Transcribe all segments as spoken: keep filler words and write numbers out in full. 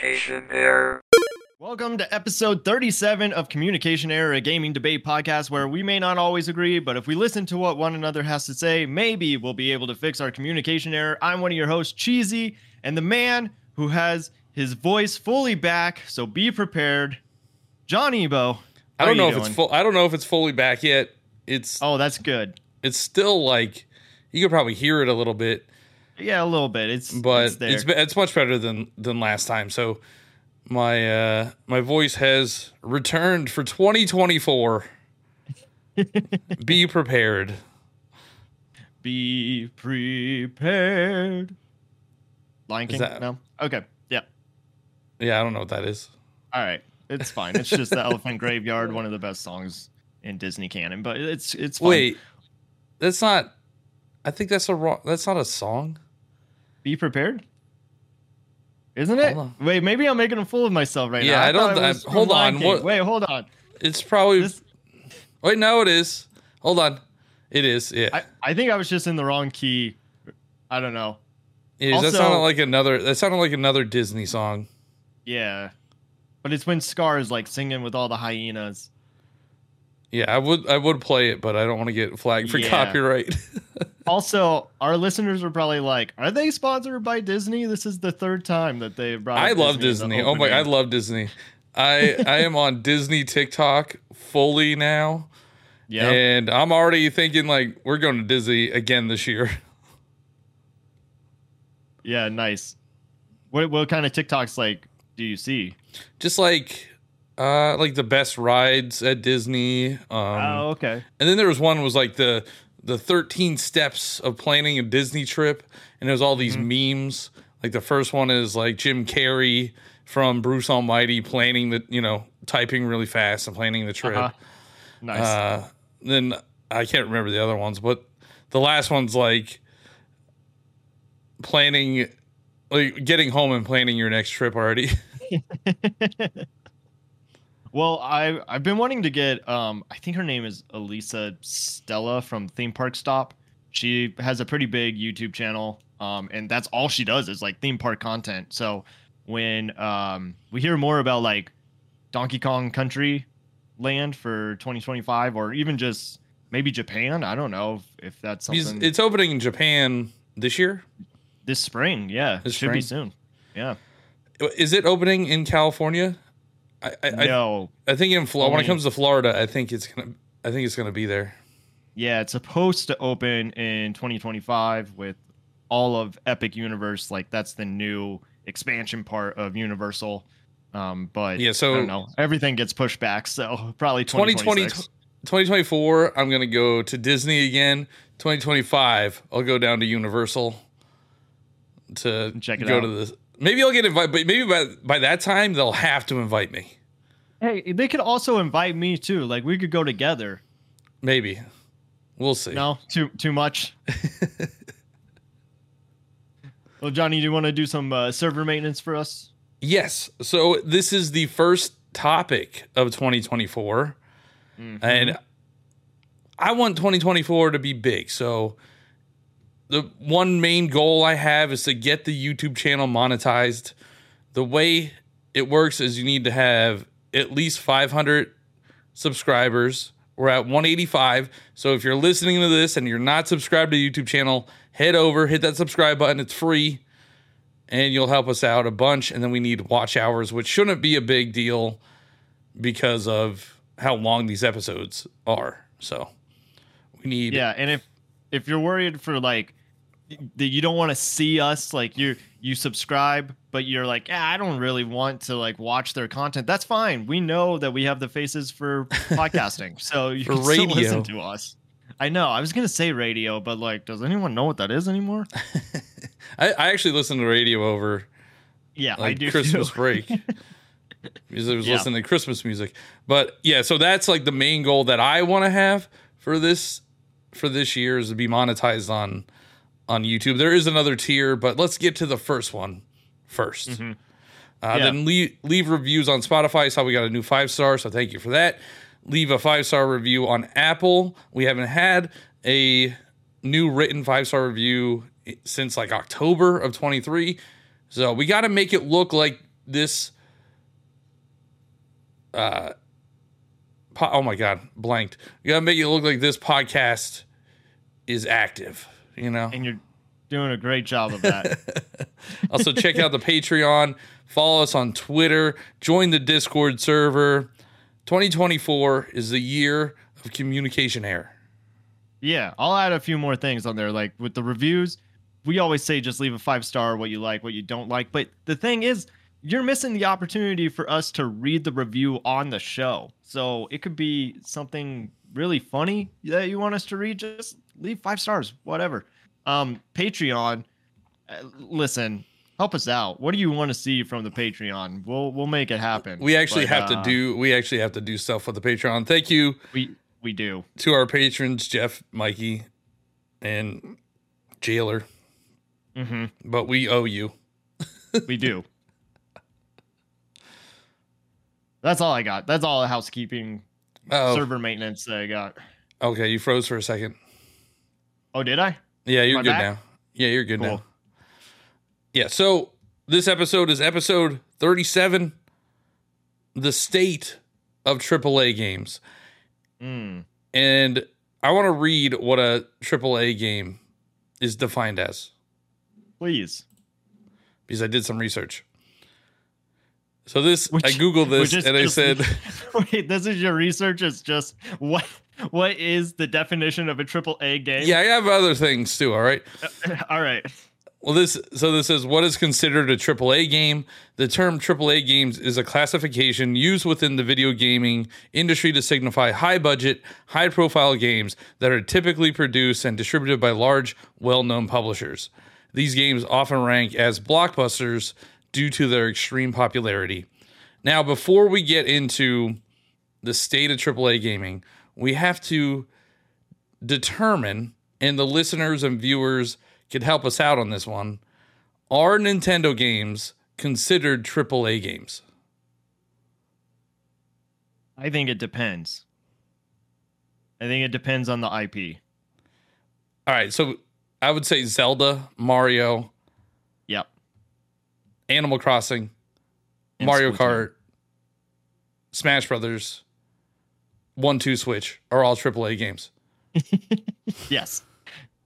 Communication Error. Welcome to episode thirty-seven of Communication Error, a gaming debate podcast where we may not always agree, but if we listen to what one another has to say, maybe we'll be able to fix our communication error. I'm one of your hosts, Cheesy, and the man who has his voice fully back, so be prepared, Johniibo. I don't know if doing? it's full. I don't know if it's fully back yet. It's oh, that's good. It's still like you could probably hear it a little bit. Yeah, a little bit. It's but it's there. it's, it's much better than, than last time. So my uh, my voice has returned for twenty twenty-four. Be prepared. Be prepared. Lion King? That, no. Okay. Yeah. Yeah, I don't know what that is. All right. It's fine. It's just the Elephant Graveyard, one of the best songs in Disney canon, but it's it's fine. Wait. That's not I think that's a wrong that's not a song. Be prepared? Isn't it? Wait, maybe I'm making a fool of myself right yeah, now. Yeah, I, I don't I, I, hold on. What, wait, hold on. It's probably this, Wait, no it is. Hold on. It is. Yeah. I, I think I was just in the wrong key. I don't know. It is, also, that sounded like another that sounded like another Disney song. Yeah. But it's when Scar is like singing with all the hyenas. Yeah, I would I would play it, but I don't want to get flagged for yeah. copyright. Also, our listeners were probably like, "Are they sponsored by Disney? This is the third time that they brought." I Disney love Disney. Oh my! I love Disney. I I am on Disney TikTok fully now. Yeah, and I'm already thinking like we're going to Disney again this year. Yeah, nice. What what kind of TikToks like do you see? Just like, uh, like the best rides at Disney. Um, oh, okay. And then there was one was like the the thirteen steps of planning a Disney trip, and there's all these mm-hmm. memes. Like the first one is like Jim Carrey from Bruce Almighty planning the, you know, typing really fast and planning the trip. Uh-huh. Nice. Uh, then I can't remember the other ones, but the last one's like planning, like getting home and planning your next trip already. Well, I I've been wanting to get um I think her name is Elisa Stella from Theme Park Stop. She has a pretty big YouTube channel, um and that's all she does is like theme park content. So when um we hear more about like Donkey Kong Country Land for twenty twenty-five, or even just maybe Japan, I don't know if, if that's something. It's opening in Japan this year, this spring. Yeah, this it should spring. be soon. Yeah. Is it opening in California? I, I, no, I, I think in Florida. When it comes to Florida, I think it's gonna. I think it's gonna be there. Yeah, it's supposed to open in twenty twenty-five with all of Epic Universe. Like that's the new expansion part of Universal. Um, but yeah, so I don't know. Everything gets pushed back. So probably twenty twenty-six. twenty twenty-four. I'm gonna go to Disney again. twenty twenty-five. I'll go down to Universal to check it go out. to the. Maybe I'll get invited, but maybe by, by that time, they'll have to invite me. Hey, they could also invite me, too. Like, we could go together. Maybe. We'll see. No, too too much. Well, Johnny, do you want to do some uh, server maintenance for us? Yes. So this is the first topic of twenty twenty-four. Mm-hmm. And I want twenty twenty-four to be big, so... The one main goal I have is to get the YouTube channel monetized. The way it works is you need to have at least five hundred subscribers. We're at one eighty-five. So if you're listening to this and you're not subscribed to the YouTube channel, head over, hit that subscribe button. It's free and you'll help us out a bunch. And then we need watch hours, which shouldn't be a big deal because of how long these episodes are. So we need. Yeah. And if, if you're worried for like, that you don't want to see us, like you you subscribe, but you're like, yeah, I don't really want to like watch their content. That's fine. We know that we have the faces for podcasting, so you can radio. still listen to us. I know. I was gonna say radio, but like, does anyone know what that is anymore? I, I actually listen to radio over yeah, like, I do Christmas too. break because I was yeah. listening to Christmas music. But yeah, so that's like the main goal that I want to have for this for this year is to be monetized on. On YouTube, there is another tier, but let's get to the first one first. Mm-hmm. Uh, yeah. Then leave, leave reviews on Spotify. So we got a new five star, so thank you for that. Leave a five star review on Apple. We haven't had a new written five star review since like October of twenty-three. So we got to make it look like this, uh, po- oh my God, blanked. You gotta make it look like this podcast is active, you know? And you're doing a great job of that. Also, check out the Patreon, follow us on Twitter, join the Discord server. twenty twenty-four is the year of communication error. Yeah, I'll add a few more things on there, like with the reviews. We always say just leave a five star, what you like, what you don't like. But the thing is, you're missing the opportunity for us to read the review on the show. So it could be something really funny that you want us to read. Just leave five stars, whatever. Um, Patreon, listen, help us out. What do you want to see from the Patreon? We'll we'll make it happen. We actually but, have uh, to do we actually have to do stuff with the Patreon. Thank you. We we do to our patrons, Jeff, Mikey, and Jailer. Mm-hmm. But we owe you. We do. That's all I got. That's all the housekeeping, Uh-oh. server maintenance that I got. Okay, you froze for a second. Oh, did I? Yeah, you're good back now. Yeah, you're good cool. now. Yeah, so this episode is episode thirty-seven, the state of triple A games. Mm. And I want to read what a triple A game is defined as. Please. Because I did some research. So this, which, I Googled this is, and I just, said... Wait, this is your research? It's just, what? What is the definition of a triple A game? Yeah, I have other things too, all right? Uh, all right. Well, this so this is what is considered a triple A game. The term triple A games is a classification used within the video gaming industry to signify high-budget, high-profile games that are typically produced and distributed by large, well-known publishers. These games often rank as blockbusters due to their extreme popularity. Now, before we get into the state of triple A gaming, we have to determine, and the listeners and viewers could help us out on this one, are Nintendo games considered triple A games? I think it depends. I think it depends on the I P. All right, so I would say Zelda, Mario, yep, Animal Crossing, and Mario Splatoon. Kart, Smash Brothers, One Two Switch are all triple A games. Yes,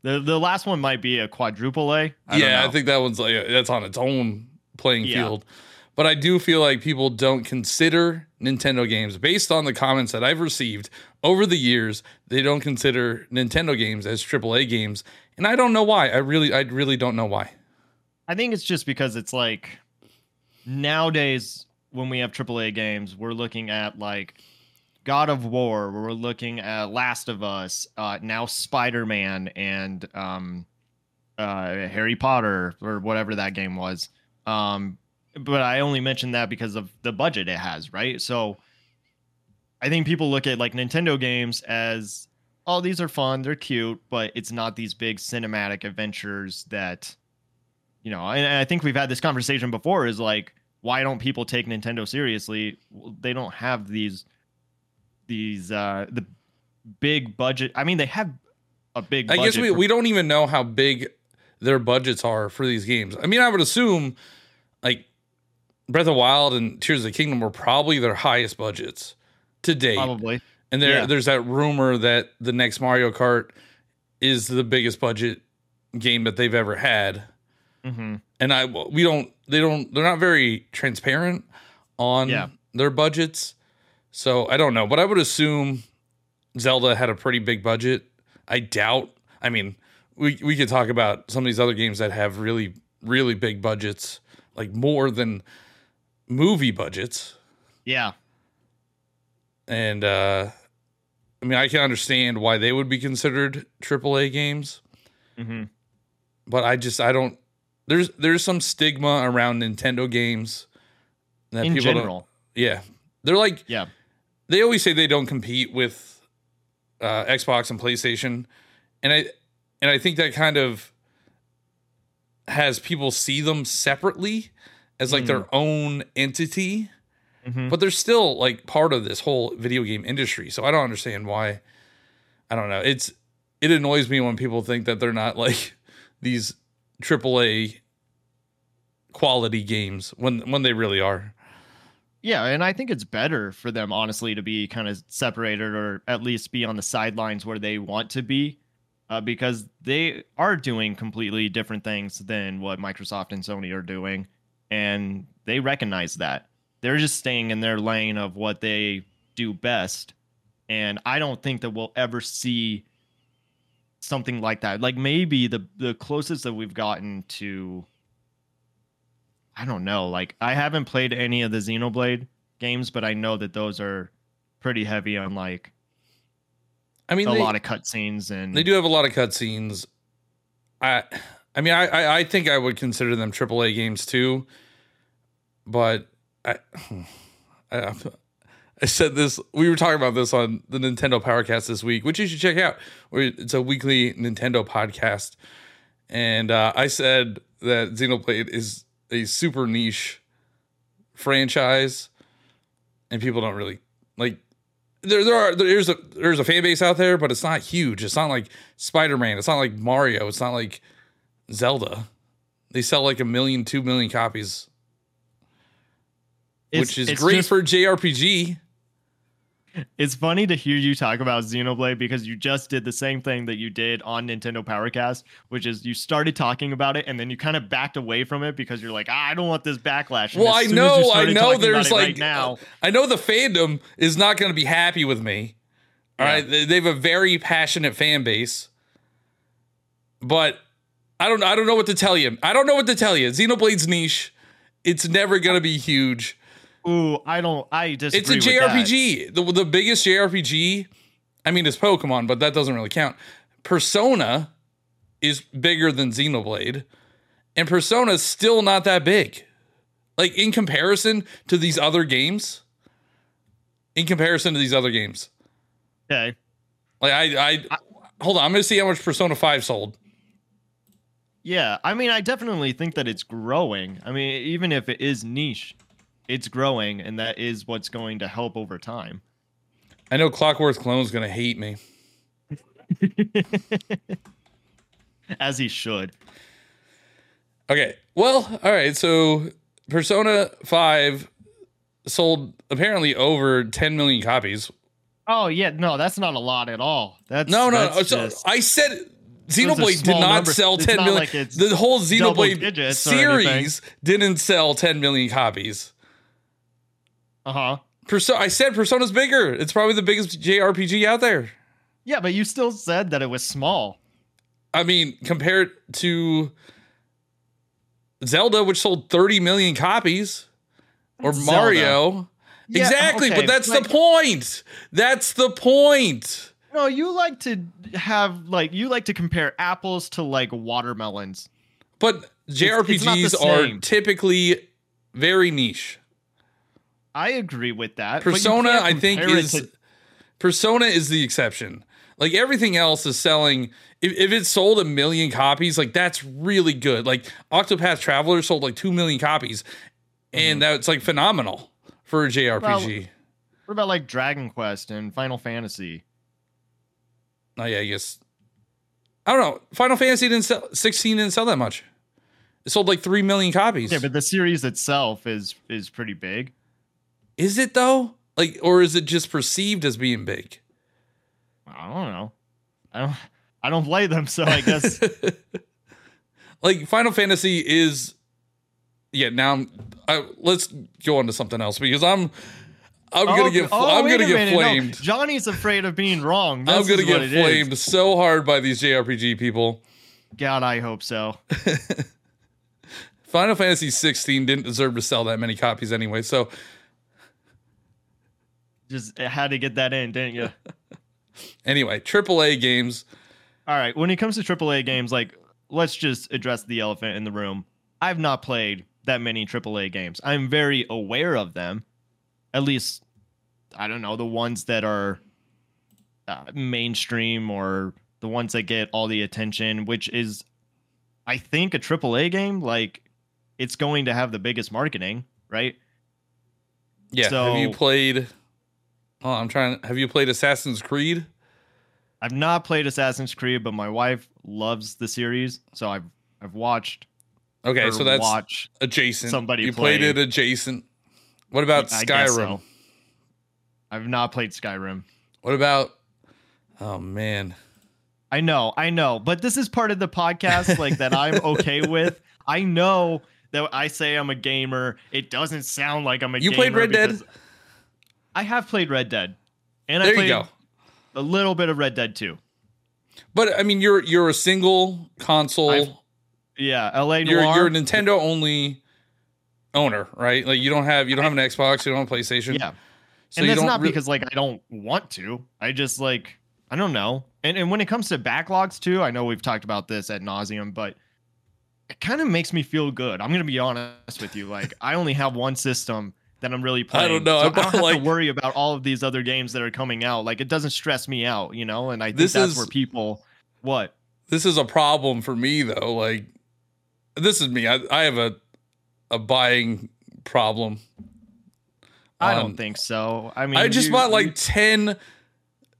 the the last one might be a quadruple A. I yeah, don't know. I think that one's like that's on its own playing yeah. field. But I do feel like people don't consider Nintendo games based on the comments that I've received over the years. They don't consider Nintendo games as triple A games. And I don't know why. I really, I really don't know why. I think it's just because it's like nowadays when we have triple A games, we're looking at like God of War, we're looking at Last of Us, uh, now Spider-Man and um, uh, Harry Potter or whatever that game was. Um, but I only mentioned that because of the budget it has, right? So I think people look at like Nintendo games as, oh, these are fun, they're cute, but it's not these big cinematic adventures that, you know, and I think we've had this conversation before is like, why don't people take Nintendo seriously? They don't have these, these, uh, the big budget. I mean, they have a big budget. I guess we, we don't even know how big their budgets are for these games. I mean, I would assume like Breath of the Wild and Tears of the Kingdom were probably their highest budgets to date. Probably. And there, yeah. there's that rumor that the next Mario Kart is the biggest budget game that they've ever had. Mm-hmm. And I, we don't, they don't, they're not very transparent on yeah. their budgets. So I don't know, but I would assume Zelda had a pretty big budget. I doubt. I mean, we, we could talk about some of these other games that have really, really big budgets, like more than movie budgets. Yeah. And, uh, I mean, I can understand why they would be considered triple A games, mm-hmm. but I just, I don't, there's, there's some stigma around Nintendo games that in people general. Don't, yeah. They're like, yeah, they always say they don't compete with, uh, Xbox and PlayStation. And I, and I think that kind of has people see them separately as like mm. their own entity. Mm-hmm. But they're still like part of this whole video game industry. So I don't understand why. I don't know. It's it annoys me when people think that they're not like these triple A quality games when when they really are. Yeah, and I think it's better for them, honestly, to be kind of separated or at least be on the sidelines where they want to be, uh, because they are doing completely different things than what Microsoft and Sony are doing, and they recognize that. They're just staying in their lane of what they do best, and I don't think that we'll ever see something like that. Like, maybe the, the closest that we've gotten to... I don't know. Like, I haven't played any of the Xenoblade games, but I know that those are pretty heavy on, like, I mean, a they, lot of cutscenes, and they do have a lot of cutscenes. I, I mean, I, I think I would consider them triple A games too, but I, I, I said this. We were talking about this on the Nintendo Powercast this week, which you should check out. It's a weekly Nintendo podcast, and uh, I said that Xenoblade is a super niche franchise, and people don't really like. There, there are there's a there's a fan base out there, but it's not huge. It's not like Spider-Man. It's not like Mario. It's not like Zelda. They sell like a million, two million copies, it's, which is great just, for J R P G. It's funny to hear you talk about Xenoblade because you just did the same thing that you did on Nintendo Powercast, which is you started talking about it and then you kind of backed away from it because you're like, ah, I don't want this backlash. And well, I know, I know there's like, right now, I know the fandom is not going to be happy with me. All yeah. right. They have a very passionate fan base, but I don't, I don't know what to tell you. I don't know what to tell you. Xenoblade's niche. It's never going to be huge. Ooh, I don't, I disagree with that. It's a J R P G. The, the biggest J R P G, I mean, it's Pokemon, but that doesn't really count. Persona is bigger than Xenoblade, and Persona's still not that big. Like, in comparison to these other games, in comparison to these other games. Okay. Like, I, I, I hold on, I'm going to see how much Persona five sold. Yeah, I mean, I definitely think that it's growing. I mean, even if it is niche, it's growing, and that is what's going to help over time. I know Clockwork Clone's going to hate me. As he should. Okay. Well, all right. So Persona five sold apparently over ten million copies. Oh, yeah. No, that's not a lot at all. That's No, no. That's no. Just, so I said Xenoblade did not number. sell ten million. Like, the whole Xenoblade series didn't sell ten million copies. Uh-huh. Persona, I said Persona's bigger. It's probably the biggest J R P G out there. Yeah, but you still said that it was small. I mean, compared to Zelda, which sold thirty million copies, or Zelda. Mario. Yeah, exactly, okay, but that's like, the point. That's the point. No, you like to have, like, you like to compare apples to, like, watermelons. But J R P Gs it's, it's are typically very niche. I agree with that. Persona, I think, is to- Persona is the exception. Like, everything else is selling. If, if it sold a million copies, like, that's really good. Like, Octopath Traveler sold like two million copies, and mm-hmm. that's like phenomenal for a J R P G. What about, what about like Dragon Quest and Final Fantasy? Oh yeah, I guess. I don't know. Final Fantasy didn't sell. sixteen didn't sell that much. It sold like three million copies. Yeah, but the series itself is is pretty big. Is it though? Like, or is it just perceived as being big? I don't know. I don't. I don't play them, so I guess. Like Final Fantasy is, yeah. Now I'm, I, let's go on to something else because I'm. I'm oh, gonna get. Oh, I'm gonna get flamed. No, Johnny's afraid of being wrong. This I'm gonna get flamed is. so hard by these J R P G people. God, I hope so. Final Fantasy sixteen didn't deserve to sell that many copies anyway, so. Just had to get that in, didn't you? Anyway, triple A games. All right. When it comes to triple A games, like, let's just address the elephant in the room. I've not played that many triple A games. I'm very aware of them. At least, I don't know, the ones that are uh, mainstream or the ones that get all the attention, which is, I think, a triple A game. Like, it's going to have the biggest marketing, right? Yeah. So, have you played... Oh, I'm trying. Have you played Assassin's Creed? I've not played Assassin's Creed, but my wife loves the series, so I've I've watched Okay, so that's watch adjacent. Somebody you play. played it adjacent. What about I Skyrim? So. I've not played Skyrim. What about? Oh man, I know, I know, but this is part of the podcast like that I'm okay with. I know that I say I'm a gamer. It doesn't sound like I'm a. You gamer played Red Dead. I have played Red Dead, and there I played you go. a little bit of Red Dead too. But I mean, you're you're a single console. I've, yeah, L A Noire. You're, you're a Nintendo only owner, right? Like you don't have you don't have an Xbox, you don't have a PlayStation. Yeah, so and that's not re- because like I don't want to. I just like I don't know. And and when it comes to backlogs too, I know we've talked about this ad nauseum, but it kind of makes me feel good. I'm gonna be honest with you. Like I only have one system that I'm really playing. I don't know. So I don't have like, to worry about all of these other games that are coming out. Like it doesn't stress me out, you know. And I think this that's is, where people what this is a problem for me though. Like. This is me. I, I have a a buying problem. I um, don't think so. I mean, I just you, bought like you, ten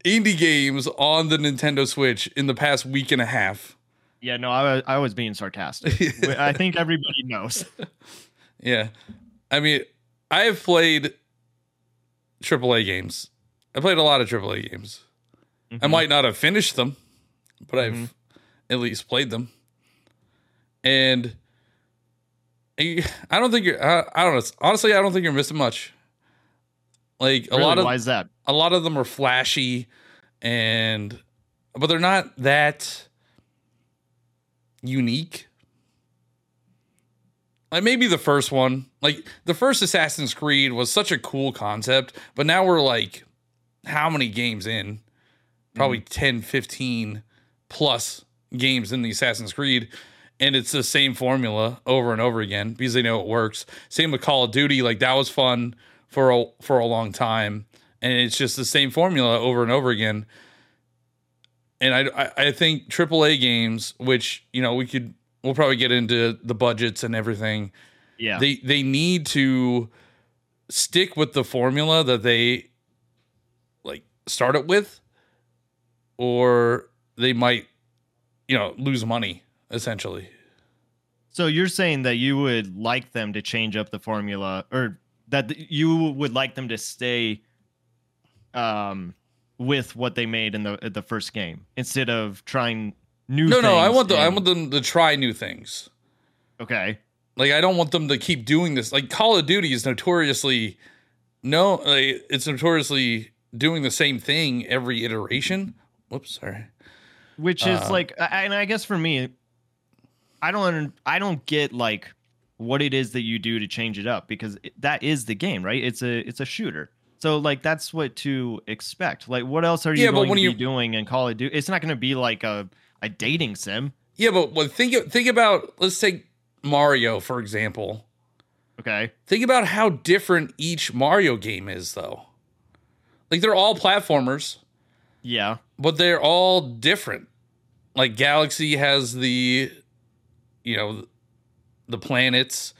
indie games on the Nintendo Switch in the past week and a half. Yeah, no, I was, I was being sarcastic. I think everybody knows. Yeah. I mean, I have played triple A games. I played a lot of triple A games. Mm-hmm. I might not have finished them, but I've mm-hmm. at least played them. And I don't think you're, I, I don't know. Honestly, I don't think you're missing much. Like a really? lot of, why is that? A lot of them are flashy and, but they're not that unique. Like maybe the first one, like the first Assassin's Creed was such a cool concept, but now we're like, how many games in? Probably mm. ten, fifteen plus games in the Assassin's Creed. And it's the same formula over and over again because they know it works. Same with Call of Duty. Like that was fun for a, for a long time. And it's just the same formula over and over again. And I, I think triple A games, which, you know, we could, we'll probably get into the budgets and everything. Yeah. They, they need to stick with the formula that they like start it with, or they might, you know, lose money. Essentially. So you're saying that you would like them to change up the formula, or that you would like them to stay um, with what they made in the the first game instead of trying new no, things. No, no, I want them, I want them to try new things. Okay. Like I don't want them to keep doing this. Like Call of Duty is notoriously no, like, it's notoriously doing the same thing every iteration. Whoops, sorry. Which is uh, like, and I guess for me, I don't I don't get like what it is that you do to change it up, because that is the game, right? It's a it's a shooter. So like that's what to expect. Like what else are you yeah, going to be you, doing in Call of Duty? It's not going to be like a, a dating sim. Yeah, but well, think think about let's take Mario for example. Okay. Think about how different each Mario game is though. Like they're all platformers. Yeah. But they're all different. Like Galaxy has the you know, the planets,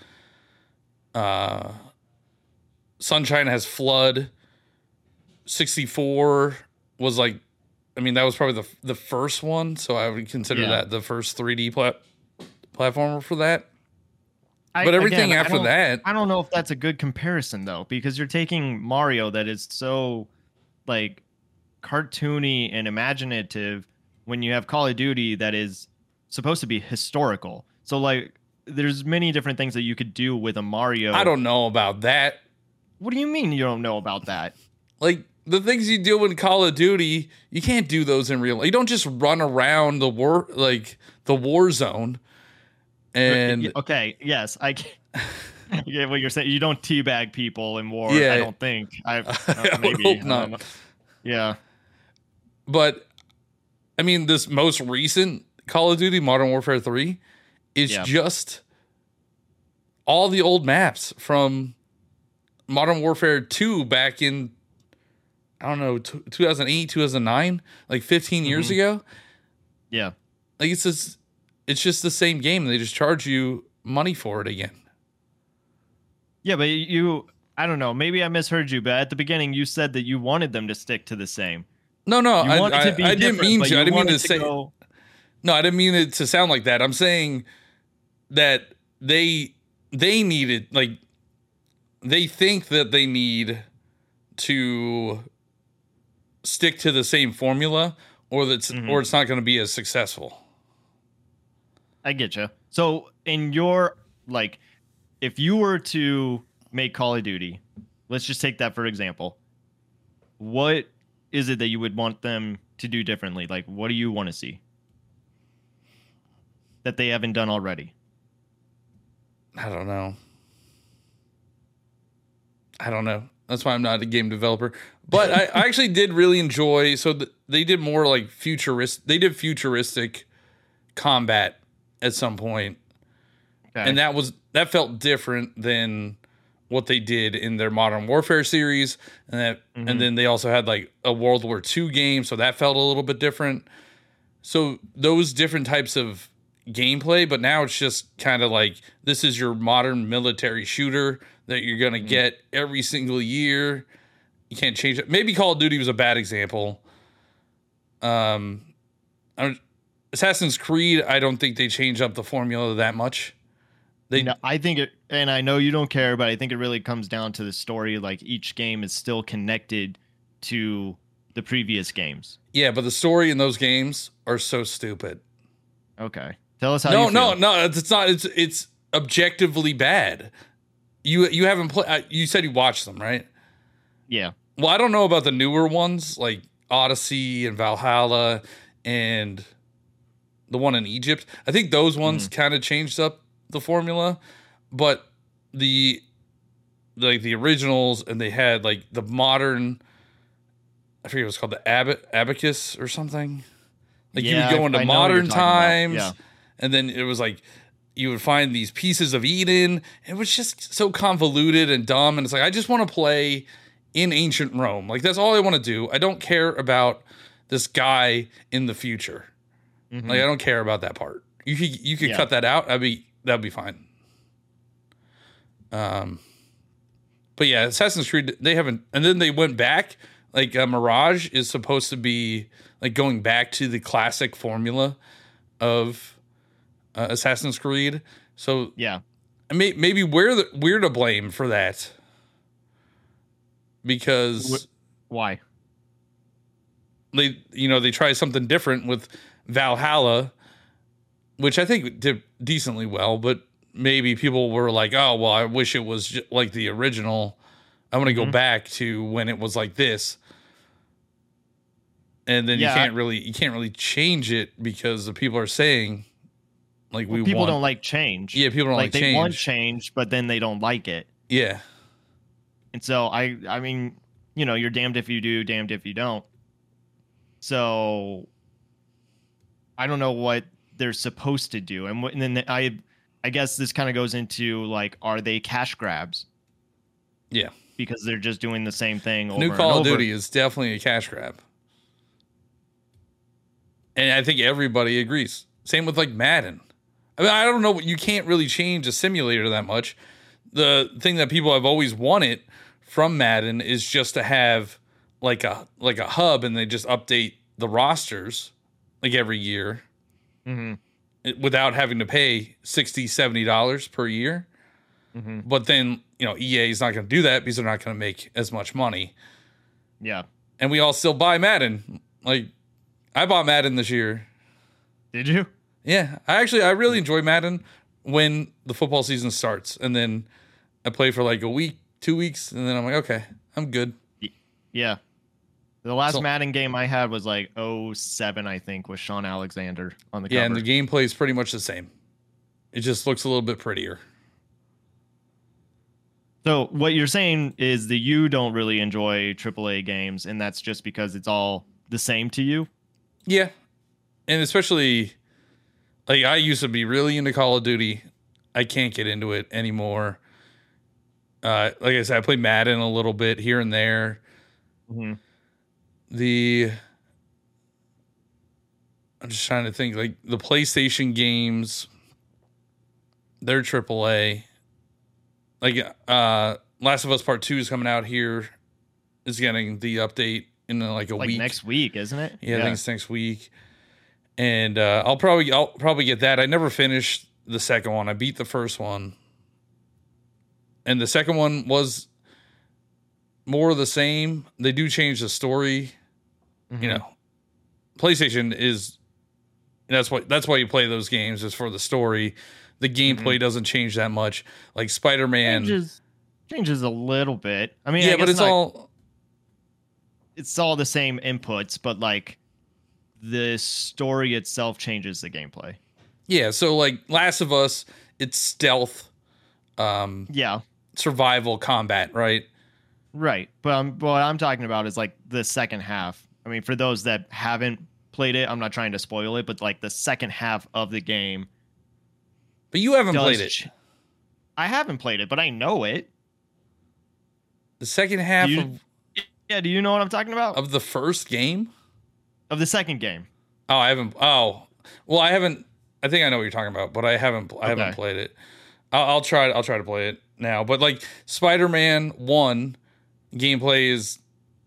uh, Sunshine has flood, sixty-four was like, I mean, that was probably the the first one. So I would consider yeah. that the first three D plat- platformer for that. I, but everything again, after I that. I don't know if that's a good comparison though, because you're taking Mario that is so like cartoony and imaginative when you have Call of Duty that is supposed to be historical. So, like, there's many different things that you could do with a Mario. I don't know about that. What do you mean you don't know about that? Like, the things you do in Call of Duty, you can't do those in real life. You don't just run around the war, like, the war zone. And... Okay, yes, I get, I get what you're saying. You don't teabag people in war, yeah. I don't think. I, uh, maybe. I hope not. Um, yeah. But, I mean, this most recent Call of Duty Modern Warfare three is yeah. just all the old maps from Modern Warfare two back in, I don't know, two thousand eight, two thousand nine, like fifteen mm-hmm. years ago. Yeah. Like it's just, it's just the same game. They just charge you money for it again. Yeah, but you, I don't know, maybe I misheard you, but at the beginning you said that you wanted them to stick to the same. No, no, I, I, I didn't mean to. I didn't mean to, to say... Go, No, I didn't mean it to sound like that. I'm saying that they they needed, like, they think that they need to stick to the same formula, or that's mm-hmm. or it's not going to be as successful. I get you. So in your, like, if you were to make Call of Duty, let's just take that for example. What is it that you would want them to do differently? Like, what do you want to see that they haven't done already? I don't know. I don't know. That's why I'm not a game developer. But I, I actually did really enjoy. So th- they did more like futuristic. They did futuristic combat at some point. Okay. And that was that felt different than what they did in their Modern Warfare series. And that, mm-hmm. and then they also had like a World War Two game. So that felt a little bit different. So those different types of gameplay, but now it's just kind of like, this is your modern military shooter that you're going to mm-hmm. get every single year. You can't change it. Maybe Call of Duty was a bad example. Um, Assassin's Creed, I don't think they changed up the formula that much. They, no, I think it, and I know you don't care, but I think it really comes down to the story. Like, each game is still connected to the previous games. Yeah, but the story in those games are so stupid. Okay, tell us how. No, you feel. no, no. It's not. It's it's objectively bad. You you haven't played. You said you watched them, right? Yeah. Well, I don't know about the newer ones like Odyssey and Valhalla and the one in Egypt. I think those ones mm. kind of changed up the formula, but the like the originals, and they had like the modern, I forget what it's called, the ab- abacus or something. Like yeah, you would go into I modern times, yeah. and then it was like you would find these pieces of Eden. It was just so convoluted and dumb, and it's like, I just want to play in ancient Rome. Like, that's all I want to do. I don't care about this guy in the future. Mm-hmm. Like, I don't care about that part. You could you could yeah. cut that out. I'd be That'd be fine. Um, but yeah, Assassin's Creed, they haven't, and then they went back. Like uh, Mirage is supposed to be like going back to the classic formula of uh, Assassin's Creed. So yeah, I may, maybe we're the, we're to blame for that, because Wh- why? They you know they try something different with Valhalla, which I think did decently well, but maybe people were like, oh, well, I wish it was j- like the original. I want to mm-hmm. go back to when it was like this. And then yeah, you can't I, really, you can't really change it because the people are saying like, well, we people want, don't like change. Yeah. People don't like, like they change. They want change, but then they don't like it. Yeah. And so I, I mean, you know, you're damned if you do, damned if you don't. So I don't know what they're supposed to do. And, and then I I guess this kind of goes into, like, are they cash grabs? Yeah. Because they're just doing the same thing over and over. New Call of Duty is definitely a cash grab. And I think everybody agrees. Same with, like, Madden. I mean, I don't know. You can't really change a simulator that much. The thing that people have always wanted from Madden is just to have, like, a like a hub, and they just update the rosters, like, every year. Mm-hmm. without having to pay sixty dollars, seventy dollars per year. Mm-hmm. But then, you know, E A is not going to do that because they're not going to make as much money. Yeah. And we all still buy Madden. Like, I bought Madden this year. Did you? Yeah. I actually, I really enjoy Madden when the football season starts. And then I play for like a week, two weeks. And then I'm like, okay, I'm good. Yeah. The last so, Madden game I had was like oh seven, I think, with Sean Alexander on the yeah, cover. Yeah, and the gameplay is pretty much the same. It just looks a little bit prettier. So what you're saying is that you don't really enjoy triple A games, and that's just because it's all the same to you? Yeah. And especially, like, I used to be really into Call of Duty. I can't get into it anymore. Uh, like I said, I play Madden a little bit here and there. Mm-hmm. The I'm just trying to think, like the PlayStation games, they're triple A. Like uh, Last of Us Part Two is coming out here. It's getting the update in like a like week. Next week, isn't it? Yeah, yeah, I think it's next week. And uh, I'll probably I'll probably get that. I never finished the second one. I beat the first one. And the second one was more of the same. They do change the story. Mm-hmm. You know, PlayStation is, that's why, that's why you play those games, is for the story. The gameplay mm-hmm. doesn't change that much. Like Spider-Man changes, changes a little bit. I mean, yeah, I guess but it's not, all it's all the same inputs, but like the story itself changes the gameplay. Yeah, so like Last of Us, it's stealth, um, yeah, survival combat, right? Right, but um, what I'm talking about is like the second half. I mean, for those that haven't played it, I'm not trying to spoil it, but like the second half of the game. But you haven't played it. Ch- I haven't played it, but I know it. The second half you, of... Yeah, do you know what I'm talking about? Of the first game? Of the second game. Oh, I haven't... Oh. Well, I haven't... I think I know what you're talking about, but I haven't I okay. haven't played it. I'll, I'll try I'll try to play it now. But like Spider-Man one gameplay is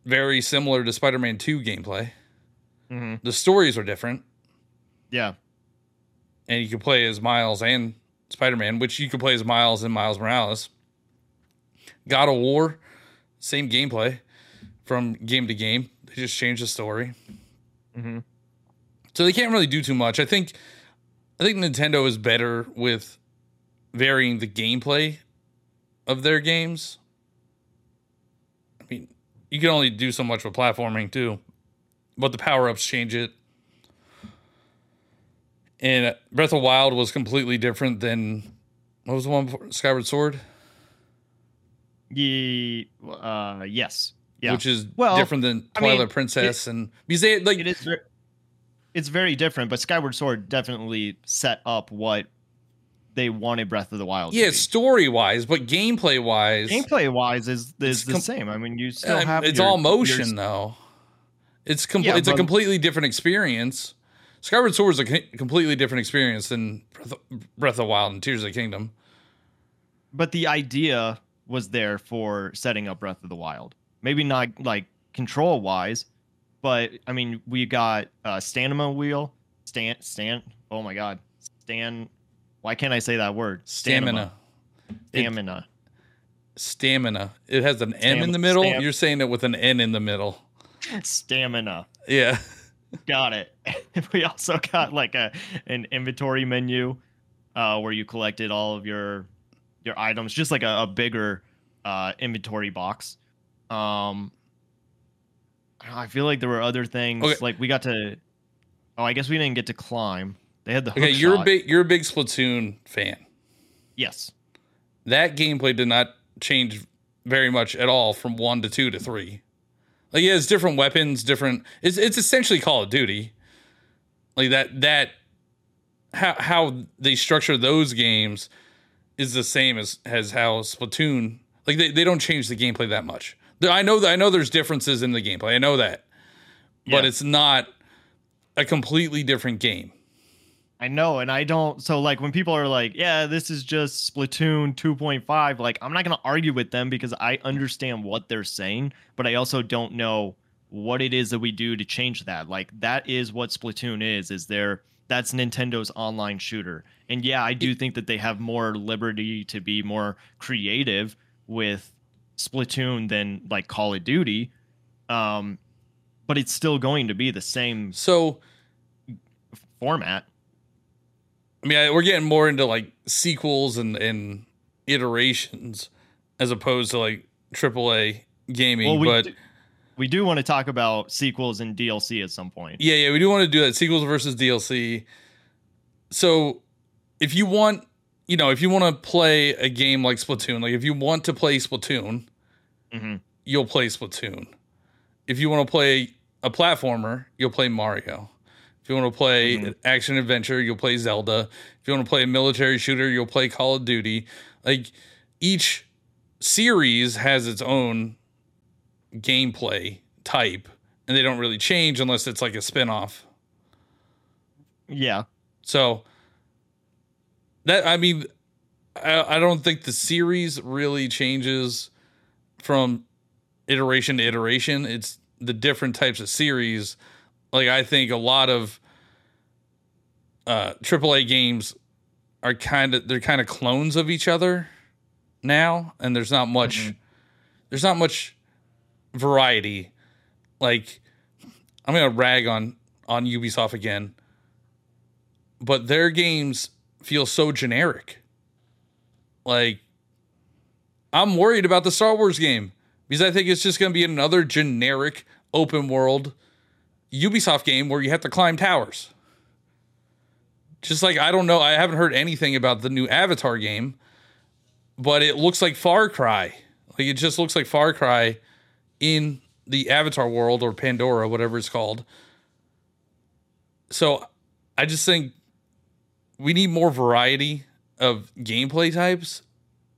very similar to Spider-Man two gameplay. Mm-hmm. The stories are different. Yeah. And you can play as Miles and Spider-Man, which you can play as Miles and Miles Morales. God of War, same gameplay from game to game. They just changed the story. Mm-hmm. So they can't really do too much. I think I think Nintendo is better with varying the gameplay of their games. I mean, you can only do so much with platforming too, but the power-ups change it. And Breath of the Wild was completely different than... What was the one before? Skyward Sword? Yeah, uh, yes. Yeah. Which is well, different than Twilight I mean, Princess. It, and because they, like, it is, it's very different, but Skyward Sword definitely set up what they wanted Breath of the Wild yeah, to be. Yeah, story-wise, but gameplay-wise... Gameplay-wise is, is the com- same. I mean, you still have... It's your, all motion, your, though. It's com- yeah, It's but, a completely different experience. Skyward Sword is a completely different experience than Breath of the Wild and Tears of the Kingdom. But the idea was there for setting up Breath of the Wild. Maybe not like control wise, but I mean, we got uh, Stamina wheel, Stan, Stan. Oh my God, Stan. Why can't I say that word? Stamina. Stamina. It, stamina. It has an Stam- M in the middle. Stam- You're saying it with an N in the middle. Stamina. Yeah. Got it. We also got like a an inventory menu uh, where you collected all of your your items, just like a, a bigger uh, inventory box. Um, I feel like there were other things okay. like we got to. Oh, I guess we didn't get to climb. They had the. Okay, you're shot. a big you're a big Splatoon fan. Yes, that gameplay did not change very much at all from one to two to three. Like, yeah, it's different weapons, different... It's it's essentially Call of Duty. Like, that... that how how they structure those games is the same as, as how Splatoon... Like, they, they don't change the gameplay that much. I know, I know there's differences in the gameplay. I know that. Yeah. But it's not a completely different game. I know, and I don't... So, like, when people are like, yeah, this is just Splatoon two point five, like, I'm not going to argue with them because I understand what they're saying, but I also don't know what it is that we do to change that. Like, that is what Splatoon is, is there... That's Nintendo's online shooter. And, yeah, I do think that they have more liberty to be more creative with Splatoon than, like, Call of Duty, um, but it's still going to be the same so format. I mean, we're getting more into like sequels and, and iterations as opposed to like triple A gaming. Well, we but do, we do want to talk about sequels and D L C at some point. Yeah, yeah, we do want to do that. Sequels versus D L C. So if you want, you know, if you want to play a game like Splatoon, like if you want to play Splatoon, mm-hmm. you'll play Splatoon. If you want to play a platformer, you'll play Mario. If you want to play mm-hmm. action adventure, you'll play Zelda. If you want to play a military shooter, you'll play Call of Duty. Like each series has its own gameplay type, and they don't really change unless it's like a spinoff. Yeah. So that I mean, I, I don't think the series really changes from iteration to iteration. It's the different types of series. Like, I think a lot of uh, triple A games are kind of, they're kind of clones of each other now. And there's not much, mm-hmm. there's not much variety. Like, I'm going to rag on, on Ubisoft again, but their games feel so generic. Like, I'm worried about the Star Wars game because I think it's just going to be another generic open world Ubisoft game where you have to climb towers. Just like, I don't know. I haven't heard anything about the new Avatar game, but it looks like Far Cry. Like, it just looks like Far Cry in the Avatar world, or Pandora, whatever it's called. So I just think we need more variety of gameplay types,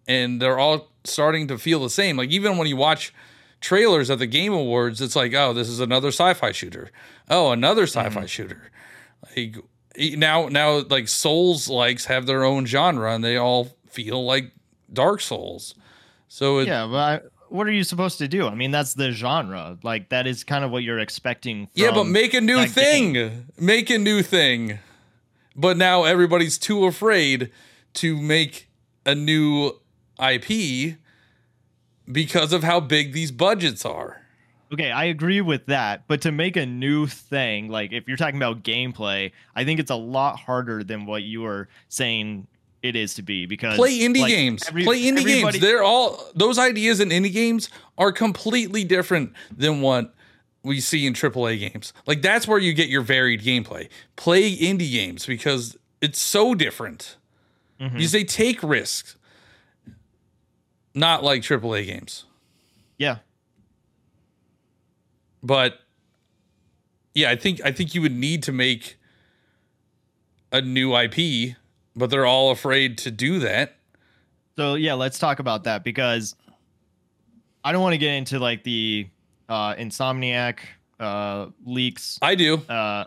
and they're all starting to feel the same. Like, even when you watch trailers at the Game Awards, it's like, oh, this is another sci-fi shooter. Oh, another sci-fi mm-hmm. shooter. Like, now, now, like, Souls-likes have their own genre, and they all feel like Dark Souls. So it, yeah, but I, what are you supposed to do? I mean, that's the genre. Like, that is kind of what you're expecting. From yeah, but make a new thing. Game. Make a new thing. But now everybody's too afraid to make a new I P because of how big these budgets are. Okay, I agree with that. But to make a new thing, like, if you're talking about gameplay, I think it's a lot harder than what you are saying it is to be. Because play indie like, games. Every, play indie games. They're all those ideas in indie games are completely different than what we see in triple A games. Like, that's where you get your varied gameplay. Play indie games because it's so different. Mm-hmm. Because they take risks. Not like triple A games. Yeah. But yeah, I think I think you would need to make a new I P, but they're all afraid to do that. So yeah, let's talk about that, because I don't want to get into like the uh, Insomniac uh, leaks. I do. Uh,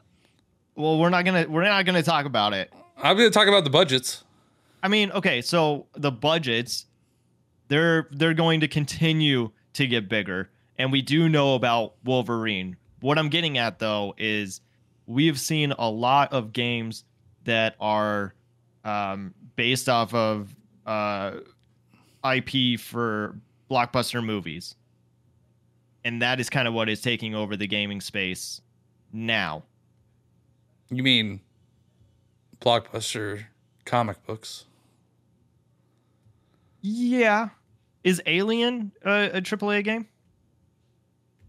well, we're not gonna we're not gonna talk about it. I'm gonna talk about the budgets. I mean, okay, so the budgets. They're they're going to continue to get bigger. And we do know about Wolverine. What I'm getting at, though, is we've seen a lot of games that are um, based off of uh, I P for blockbuster movies. And that is kind of what is taking over the gaming space now. You mean blockbuster comic books? Yeah. Is Alien uh, a triple A game?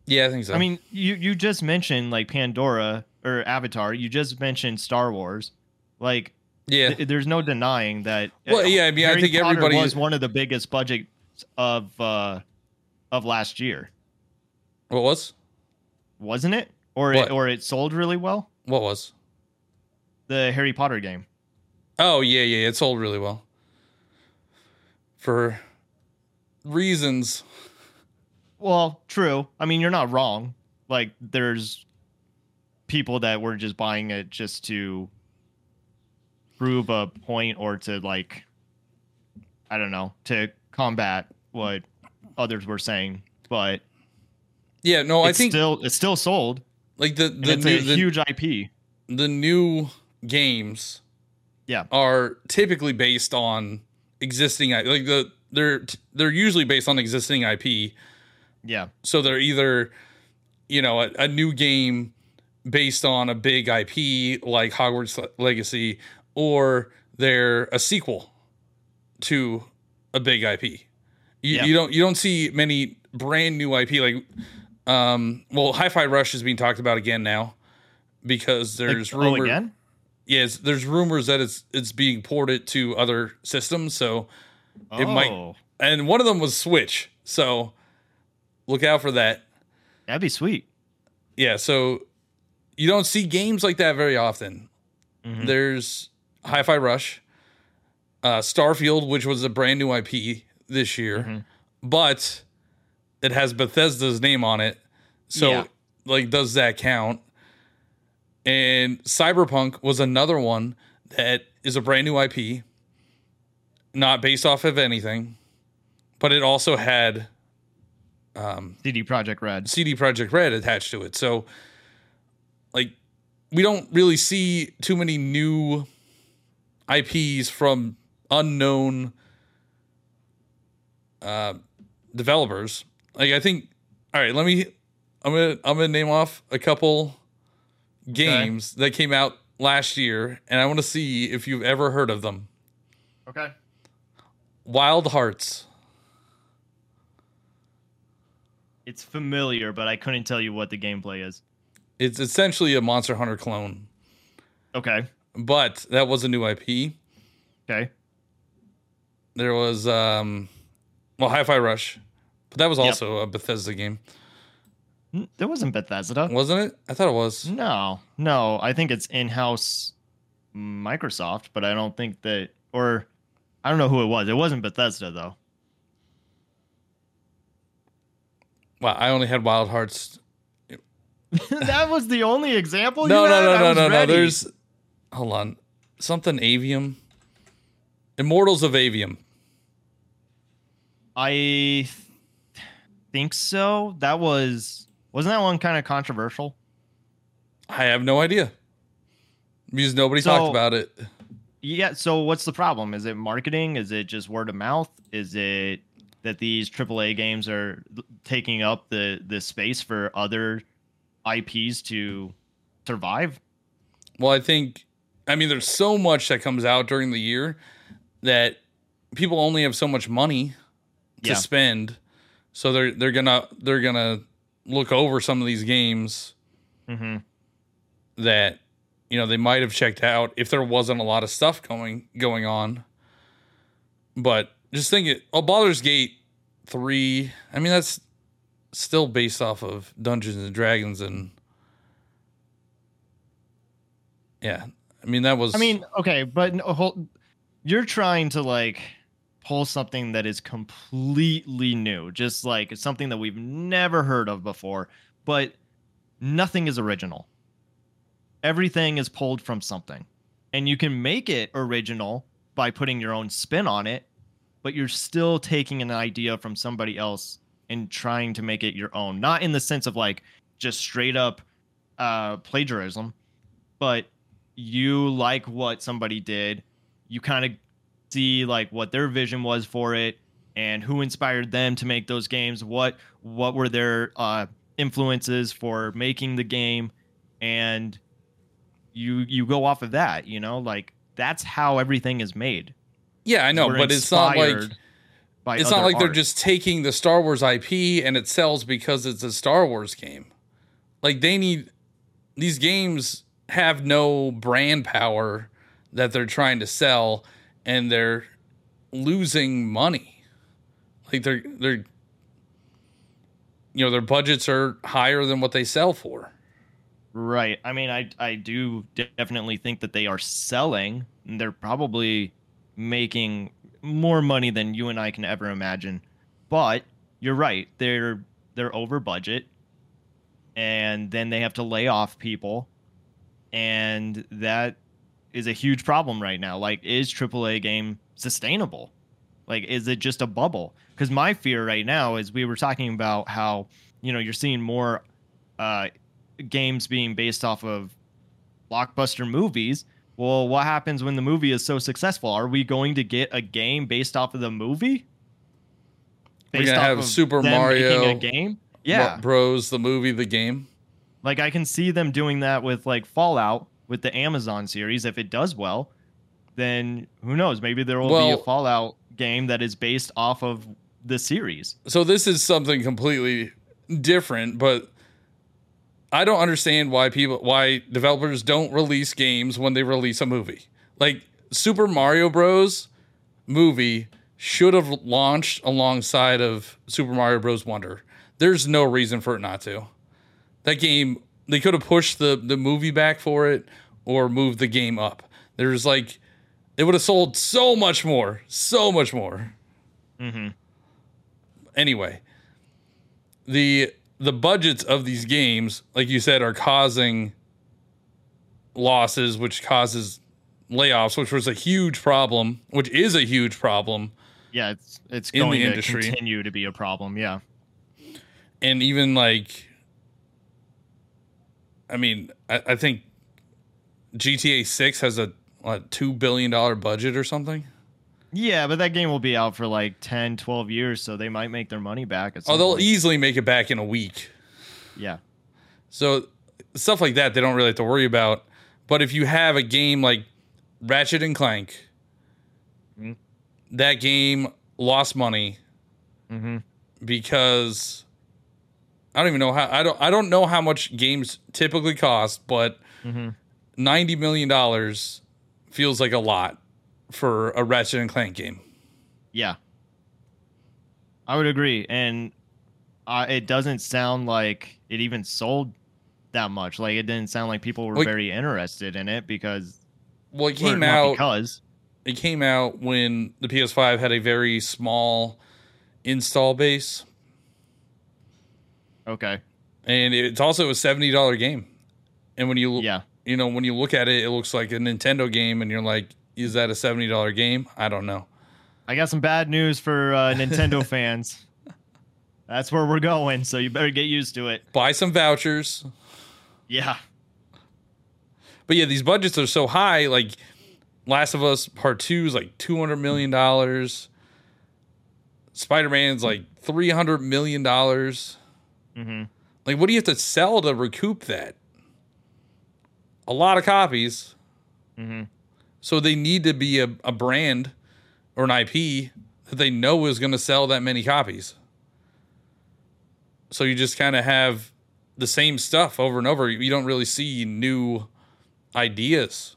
Yeah, I think so. I mean, you, you just mentioned like Pandora or Avatar. You just mentioned Star Wars. Like, yeah, th- there's no denying that. Well, yeah, I mean, Harry I think Potter everybody was one of the biggest budgets of uh, of last year. What was? Wasn't it? Or it, or it sold really well? What was? The Harry Potter game. Oh, yeah, yeah, it sold really well. For reasons. Well, true. I mean, you're not wrong. Like, there's people that were just buying it just to prove a point, or to, like, I don't know, to combat what others were saying. But yeah, no, I think still it's still sold. Like the the it's new, a the, huge I P. The new games, yeah, are typically based on existing, like the they're they're usually based on existing I P. Yeah. So they're either, you know, a, a new game based on a big I P like Hogwarts Legacy, or they're a sequel to a big I P. You, yeah. you don't you don't see many brand new I P like, um, well, Hi-Fi Rush is being talked about again now because there's like, rumor. Oh, again? Yes, there's rumors that it's it's being ported to other systems, so oh. it might. And one of them was Switch, so. Look out for that. That'd be sweet. Yeah, so you don't see games like that very often. Mm-hmm. There's Hi-Fi Rush, uh, Starfield, which was a brand new I P this year, mm-hmm. but it has Bethesda's name on it. So, yeah. like, does that count? And Cyberpunk was another one that is a brand new I P, not based off of anything, but it also had... Um, C D Projekt Red. C D Projekt Red attached to it. So, like, we don't really see too many new I Ps from unknown uh, developers. Like, I think, all right, let me, I'm going to, I'm going to name off a couple games okay. that came out last year, and I want to see if you've ever heard of them. Okay. Wild Hearts. It's familiar, but I couldn't tell you what the gameplay is. It's essentially a Monster Hunter clone. Okay. But that was a new I P. Okay. There was, um, well, Hi-Fi Rush. But that was also yep. a Bethesda game. That wasn't Bethesda. Wasn't it? I thought it was. No. No, I think it's in-house Microsoft, but I don't think that... Or, I don't know who it was. It wasn't Bethesda, though. Wow, I only had Wild Hearts... That was the only example. No, you no, had? no, no, no, ready. no. There's, hold on, something Avium, Immortals of Avium. I th- think so. That was wasn't that one kind of controversial? I have no idea because nobody so, talked about it. Yeah. So what's the problem? Is it marketing? Is it just word of mouth? Is it that these triple A games are taking up the the space for other I Ps to survive? Well, I think, I mean, there's so much that comes out during the year that people only have so much money to yeah. spend, so they're they're gonna they're gonna look over some of these games mm-hmm. that, you know, they might have checked out if there wasn't a lot of stuff going going on. But just think, it, oh, Baldur's Gate three. I mean, that's still based off of Dungeons and Dragons, and yeah, I mean that was. I mean, okay, but no, hold, you're trying to like pull something that is completely new, just like something that we've never heard of before. But nothing is original. Everything is pulled from something, and you can make it original by putting your own spin on it. But you're still taking an idea from somebody else and trying to make it your own. Not in the sense of like just straight up uh, plagiarism, but you like what somebody did. You kind of see like what their vision was for it and who inspired them to make those games. What, what were their uh, influences for making the game? And you, you go off of that, you know, like that's how everything is made. Yeah, I know, but it's not like, it's not like art. They're just taking the Star Wars I P and it sells because it's a Star Wars game. Like they need, these games have no brand power that they're trying to sell, and they're losing money. Like they're they're you know, their budgets are higher than what they sell for. Right. I mean, I I do definitely think that they are selling, and they're probably making more money than you and I can ever imagine, but you're right, they're they're over budget, and then they have to lay off people, and that is a huge problem right now. Like, is triple A game sustainable? Like, is it just a bubble? Because my fear right now is, we were talking about how, you know, you're seeing more uh games being based off of blockbuster movies. Well, what happens when the movie is so successful? Are we going to get a game based off of the movie? Based We're going to have Super Mario making a game? Yeah. Bros, the movie, the game. Like, I can see them doing that with, like, Fallout, with the Amazon series. If it does well, then who knows? Maybe there will well, be a Fallout game that is based off of the series. So this is something completely different, but... I don't understand why people, why developers don't release games when they release a movie. Like Super Mario Bros. Movie should have launched alongside of Super Mario Bros. Wonder. There's no reason for it not to. That game, they could have pushed the, the movie back for it or moved the game up. There's like, it would have sold so much more, so much more. Mm-hmm. Anyway, the... The budgets of these games, like you said, are causing losses, which causes layoffs, which was a huge problem, which is a huge problem. Yeah, it's it's in going the industry. to continue to be a problem, yeah. And even like, I mean, I, I think G T A six has a what, two billion dollars budget or something? Yeah, but that game will be out for like ten, twelve years, so they might make their money back at some Oh, they'll point. easily make it back in a week. Yeah. So stuff like that, they don't really have to worry about. But if you have a game like Ratchet and Clank, mm-hmm. that game lost money mm-hmm. because I don't even know how I don't I don't know how much games typically cost, but mm-hmm. ninety million dollars feels like a lot for a Ratchet and Clank game. Yeah, I would agree, and uh, it doesn't sound like it even sold that much. Like, it didn't sound like people were like, very interested in it because well, it came out because it came out when the P S five had a very small install base. Okay, and it's also a seventy dollar game, and when you yeah you know when you look at it, it looks like a Nintendo game, and you're like, is that a seventy dollar game? I don't know. I got some bad news for uh, Nintendo fans. That's where we're going, so you better get used to it. Buy some vouchers. Yeah. But yeah, these budgets are so high. Like, Last of Us Part two is like two hundred million dollars. Spider-Man's like three hundred million dollars. Mm-hmm. Like, what do you have to sell to recoup that? A lot of copies. Mm-hmm. So they need to be a, a brand or an I P that they know is going to sell that many copies. So you just kind of have the same stuff over and over. You don't really see new ideas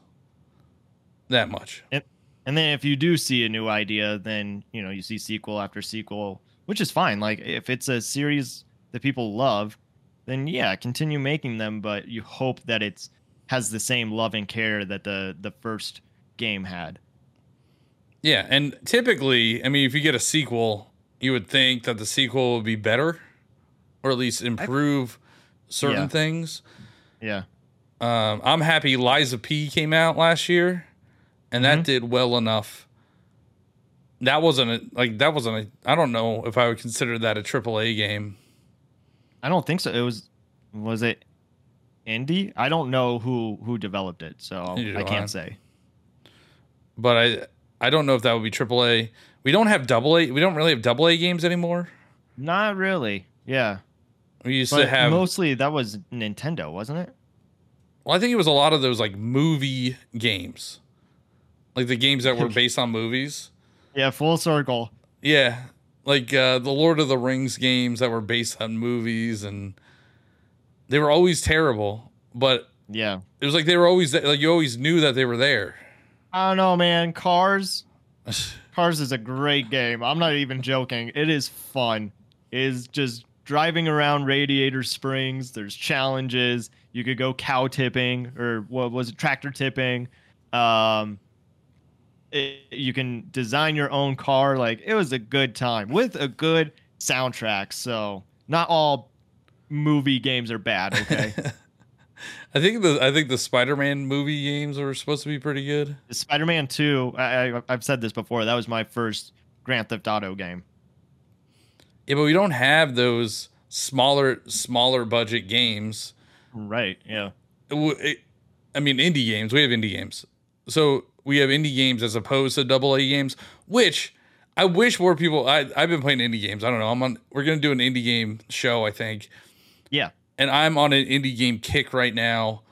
that much. And, and then if you do see a new idea, then, you know, you see sequel after sequel, which is fine. Like, if it's a series that people love, then yeah, continue making them. But you hope that it's has the same love and care that the, the first game had. Yeah, and typically, I mean, if you get a sequel, you would think that the sequel would be better, or at least improve I, certain yeah. things. Yeah. Um, I'm happy Liza P came out last year, and mm-hmm. that did well enough. That wasn't a, like that wasn't a. I don't know if I would consider that a triple A game. I don't think so. It was was it indie? I don't know who who developed it, so Neither I can't I. say. But I I don't know if that would be triple A. We don't have double A. We don't really have double A games anymore. Not really. Yeah. We used but to have mostly that was Nintendo, wasn't it? Well, I think it was a lot of those like movie games, like the games that were based on movies. Yeah, full circle. Yeah, like uh, the Lord of the Rings games that were based on movies, and they were always terrible. But yeah, it was like they were always like you always knew that they were there. I don't know, man. Cars. Cars is a great game. I'm not even joking. It is fun. It is just driving around Radiator Springs. There's challenges. You could go cow tipping, or what was it? Tractor tipping. Um, it, you can design your own car. Like, it was a good time with a good soundtrack. So not all movie games are bad. Okay. I think the I think the Spider-Man movie games are supposed to be pretty good. Spider-Man two, I, I, I've said this before, that was my first Grand Theft Auto game. Yeah, but we don't have those smaller smaller budget games. Right, yeah. It, it, I mean, indie games, we have indie games. So we have indie games as opposed to double A games, which I wish more people, I, I've been playing indie games. I don't know, I'm on. We're going to do an indie game show, I think. Yeah. And I'm on an indie game kick right now,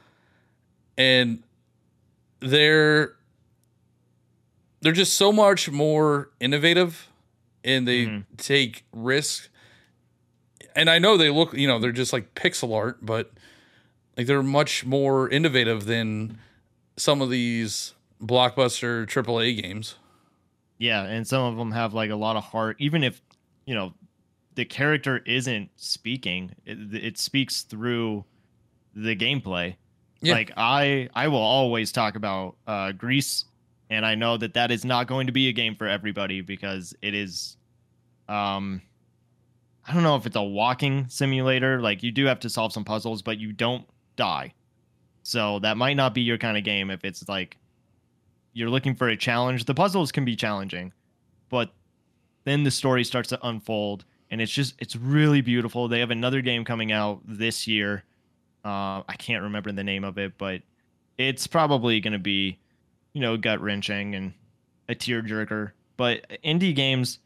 and they're they're just so much more innovative, and they mm-hmm. take risks. And I know they look, you know, they're just like pixel art, but like they're much more innovative than some of these blockbuster triple A games. Yeah, and some of them have like a lot of heart, even if, you know, the character isn't speaking, it, it speaks through the gameplay. Yeah. Like, I I will always talk about uh, Grease, and I know that that is not going to be a game for everybody because it is, um, I don't know if it's a walking simulator. Like, you do have to solve some puzzles, but you don't die. So that might not be your kind of game if it's like you're looking for a challenge. The puzzles can be challenging, but then the story starts to unfold. And it's just, it's really beautiful. They have another game coming out this year. Uh, I can't remember the name of it, but it's probably going to be you know, gut wrenching and a tearjerker. But indie games,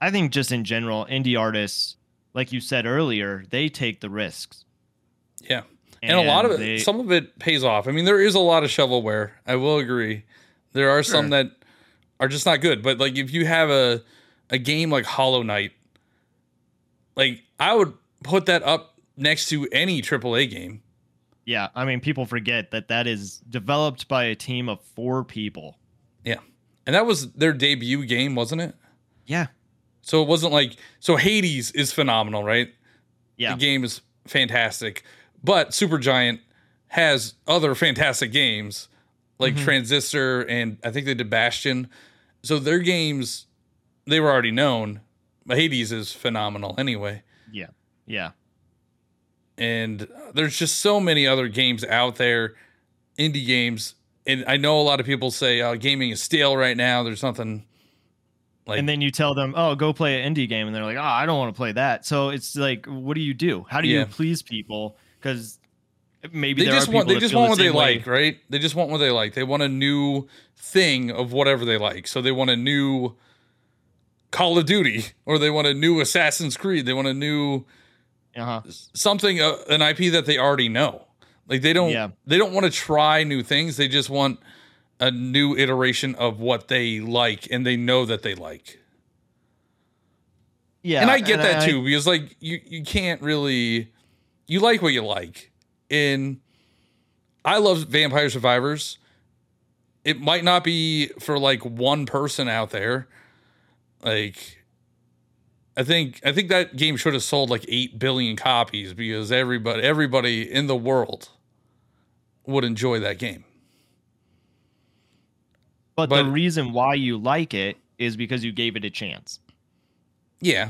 I think just in general, indie artists, like you said earlier, they take the risks. Yeah. And, and a lot of they, it, some of it pays off. I mean, there is a lot of shovelware. I will agree. There are sure. some that are just not good. But like, if you have a, a game like Hollow Knight, like I would put that up next to any triple A game. Yeah. I mean, people forget that that is developed by a team of four people. Yeah. And that was their debut game, wasn't it? Yeah. So it wasn't like, so Hades is phenomenal, right? Yeah. The game is fantastic. But Supergiant has other fantastic games like mm-hmm. Transistor, and I think they did Bastion. So their games, they were already known. But Hades is phenomenal anyway. Yeah. Yeah. And there's just so many other games out there, indie games. And I know a lot of people say, oh, gaming is stale right now. There's nothing. Like, and then you tell them, oh, go play an indie game. And they're like, oh, I don't want to play that. So it's like, what do you do? How do yeah. you please people? Because maybe they there just are want, they just want what the they way. like, right? They just want what they like. They want a new thing of whatever they like. So they want a new Call of Duty, or they want a new Assassin's Creed. They want a new uh-huh. something, uh, an I P that they already know. Like they don't, yeah. they don't want to try new things. They just want a new iteration of what they like, and they know that they like. Yeah, and I get and that I, too, because like you, you can't really, you like what you like. And I love Vampire Survivors. It might not be for like one person out there. Like, I think I think that game should have sold like eight billion copies because everybody everybody in the world would enjoy that game. But, but the reason why you like it is because you gave it a chance. Yeah.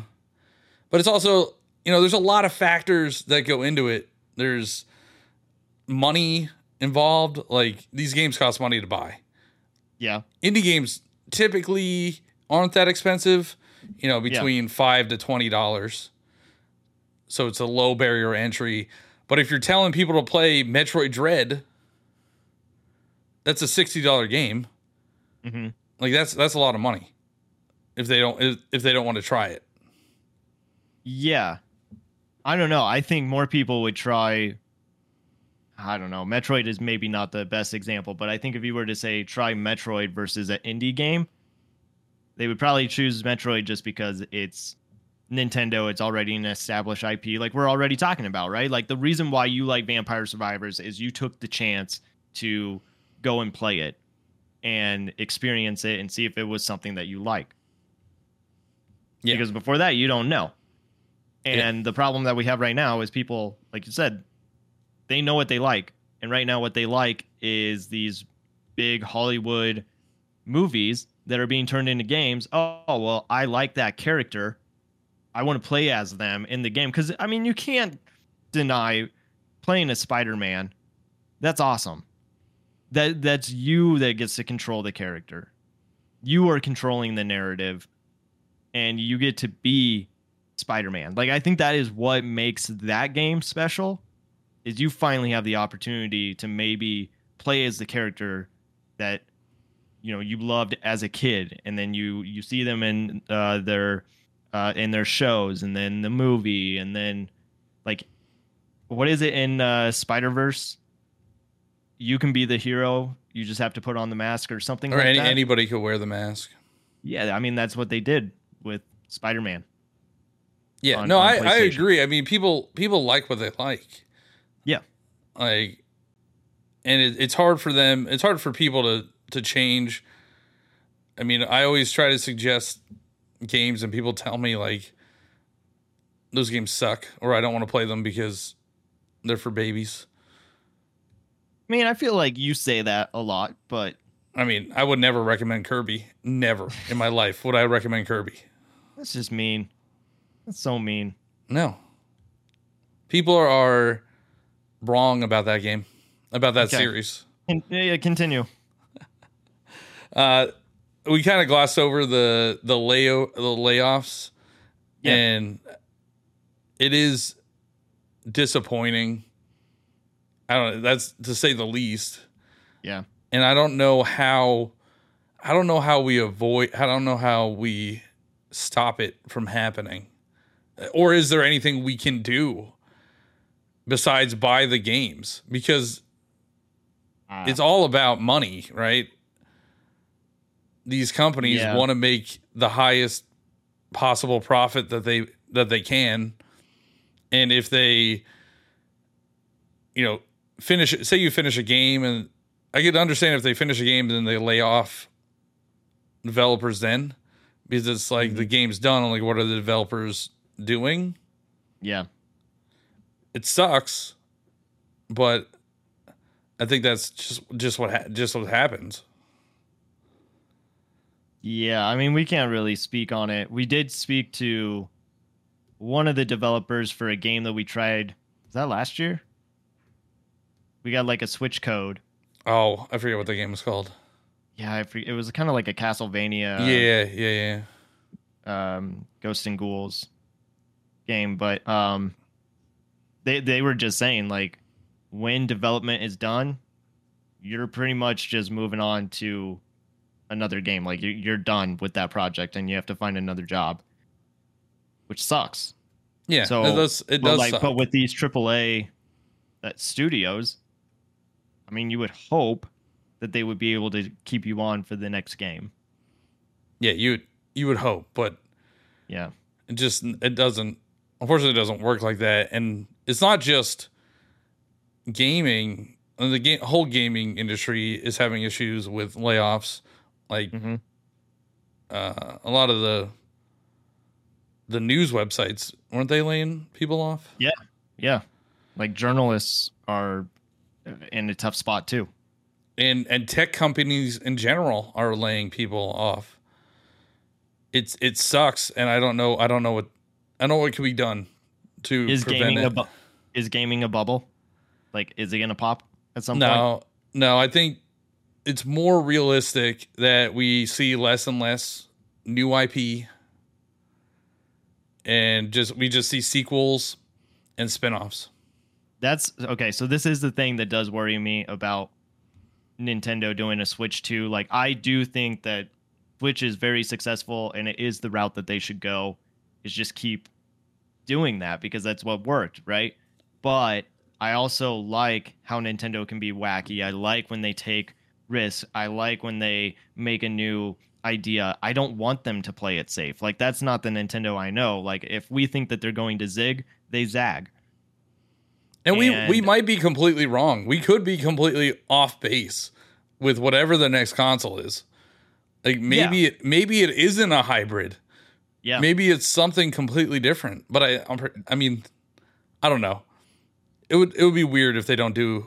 But it's also, you know, there's a lot of factors that go into it. There's money involved. Like, these games cost money to buy. Yeah. Indie games typically aren't that expensive, you know, between yeah. five to twenty dollars. So it's a low barrier entry. But if you're telling people to play Metroid Dread, that's a sixty dollars game. Mm-hmm. Like that's, that's a lot of money if they don't, if, if they don't want to try it. Yeah. I don't know. I think more people would try, I don't know. Metroid is maybe not the best example, but I think if you were to say try Metroid versus an indie game, they would probably choose Metroid just because it's Nintendo. It's already an established I P. Like we're already talking about, right? Like the reason why you like Vampire Survivors is you took the chance to go and play it and experience it and see if it was something that you like. Yeah. Because before that, you don't know. And yeah. the problem that we have right now is people, like you said, they know what they like. And right now what they like is these big Hollywood movies that are being turned into games. Oh, well, I like that character. I want to play as them in the game. Because, I mean, you can't deny playing as Spider-Man. That's awesome. That That's you that gets to control the character. You are controlling the narrative. And you get to be Spider-Man. Like, I think that is what makes that game special. Is you finally have the opportunity to maybe play as the character that, you know, you loved as a kid, and then you you see them in uh, their uh, in their shows, and then the movie, and then like, what is it in uh, Spider-Verse? You can be the hero. You just have to put on the mask or something. Or like any, that. anybody could wear the mask. Yeah, I mean that's what they did with Spider-Man. Yeah, on, no, on I, I agree. I mean, people people like what they like. Yeah, like, and it, it's hard for them. It's hard for people to. to change. I mean, I always try to suggest games and people tell me like those games suck or I don't want to play them because they're for babies. I mean, I feel like you say that a lot, but I mean, I would never recommend Kirby. Never in my life would I recommend Kirby. That's just mean. That's so mean. No. People are, are wrong about that game, about that okay. series. Con- yeah, continue. Uh, we kind of glossed over the the layo the layoffs, yeah. and it is disappointing. I don't know. That's to say the least. Yeah. and I don't know how, I don't know how we avoid, I don't know how we stop it from happening. Or is there anything we can do besides buy the games? Because uh, it's all about money, right? These companies yeah. want to make the highest possible profit that they that they can. And if they, you know, finish, say you finish a game, and I could understand if they finish a game and then they lay off developers then, because it's like mm-hmm. the game's done, and like, what are the developers doing? Yeah. It sucks, but I think that's just just what ha- just what happens. Yeah, I mean, we can't really speak on it. We did speak to one of the developers for a game that we tried. Was that last year? We got like a Switch code. Oh, I forget what the game was called. Yeah, I forget. It was kind of like a Castlevania. Yeah, yeah, yeah. Um, Ghosts and Ghouls game, but um. They they were just saying, like, when development is done, you're pretty much just moving on to another game. Like, you're done with that project, and you have to find another job, which sucks. Yeah, so it does, it does like, suck. But with these triple A that studios, I mean, you would hope that they would be able to keep you on for the next game. Yeah, you you would hope, but yeah, it just it doesn't. Unfortunately, it doesn't work like that, and it's not just gaming. The game, whole gaming industry is having issues with layoffs. Like mm-hmm. uh, a lot of the the news websites, weren't they laying people off? Yeah, yeah. Like journalists are in a tough spot too, and and tech companies in general are laying people off. It's it sucks, and I don't know. I don't know what. I know what can be done to is prevent gaming it. A bu- is gaming a bubble? Like, is it going to pop at some no, point? No, no. I think it's more realistic that we see less and less new I P, and just we just see sequels and spinoffs. That's okay. So this is the thing that does worry me about Nintendo doing a Switch two. Like, I do think that Switch is very successful, and it is the route that they should go. Is just keep doing that because that's what worked, right? But I also like how Nintendo can be wacky. I like when they take risks. I like when they make a new idea. I don't want them to play it safe. Like, that's not the Nintendo I know. Like, if we think that they're going to zig, they zag. And, and we, we might be completely wrong. We could be completely off base with whatever the next console is. Like, maybe yeah. it, maybe it isn't a hybrid. Yeah. Maybe it's something completely different, but I, I'm, I mean, I don't know. It would, it would be weird if they don't do,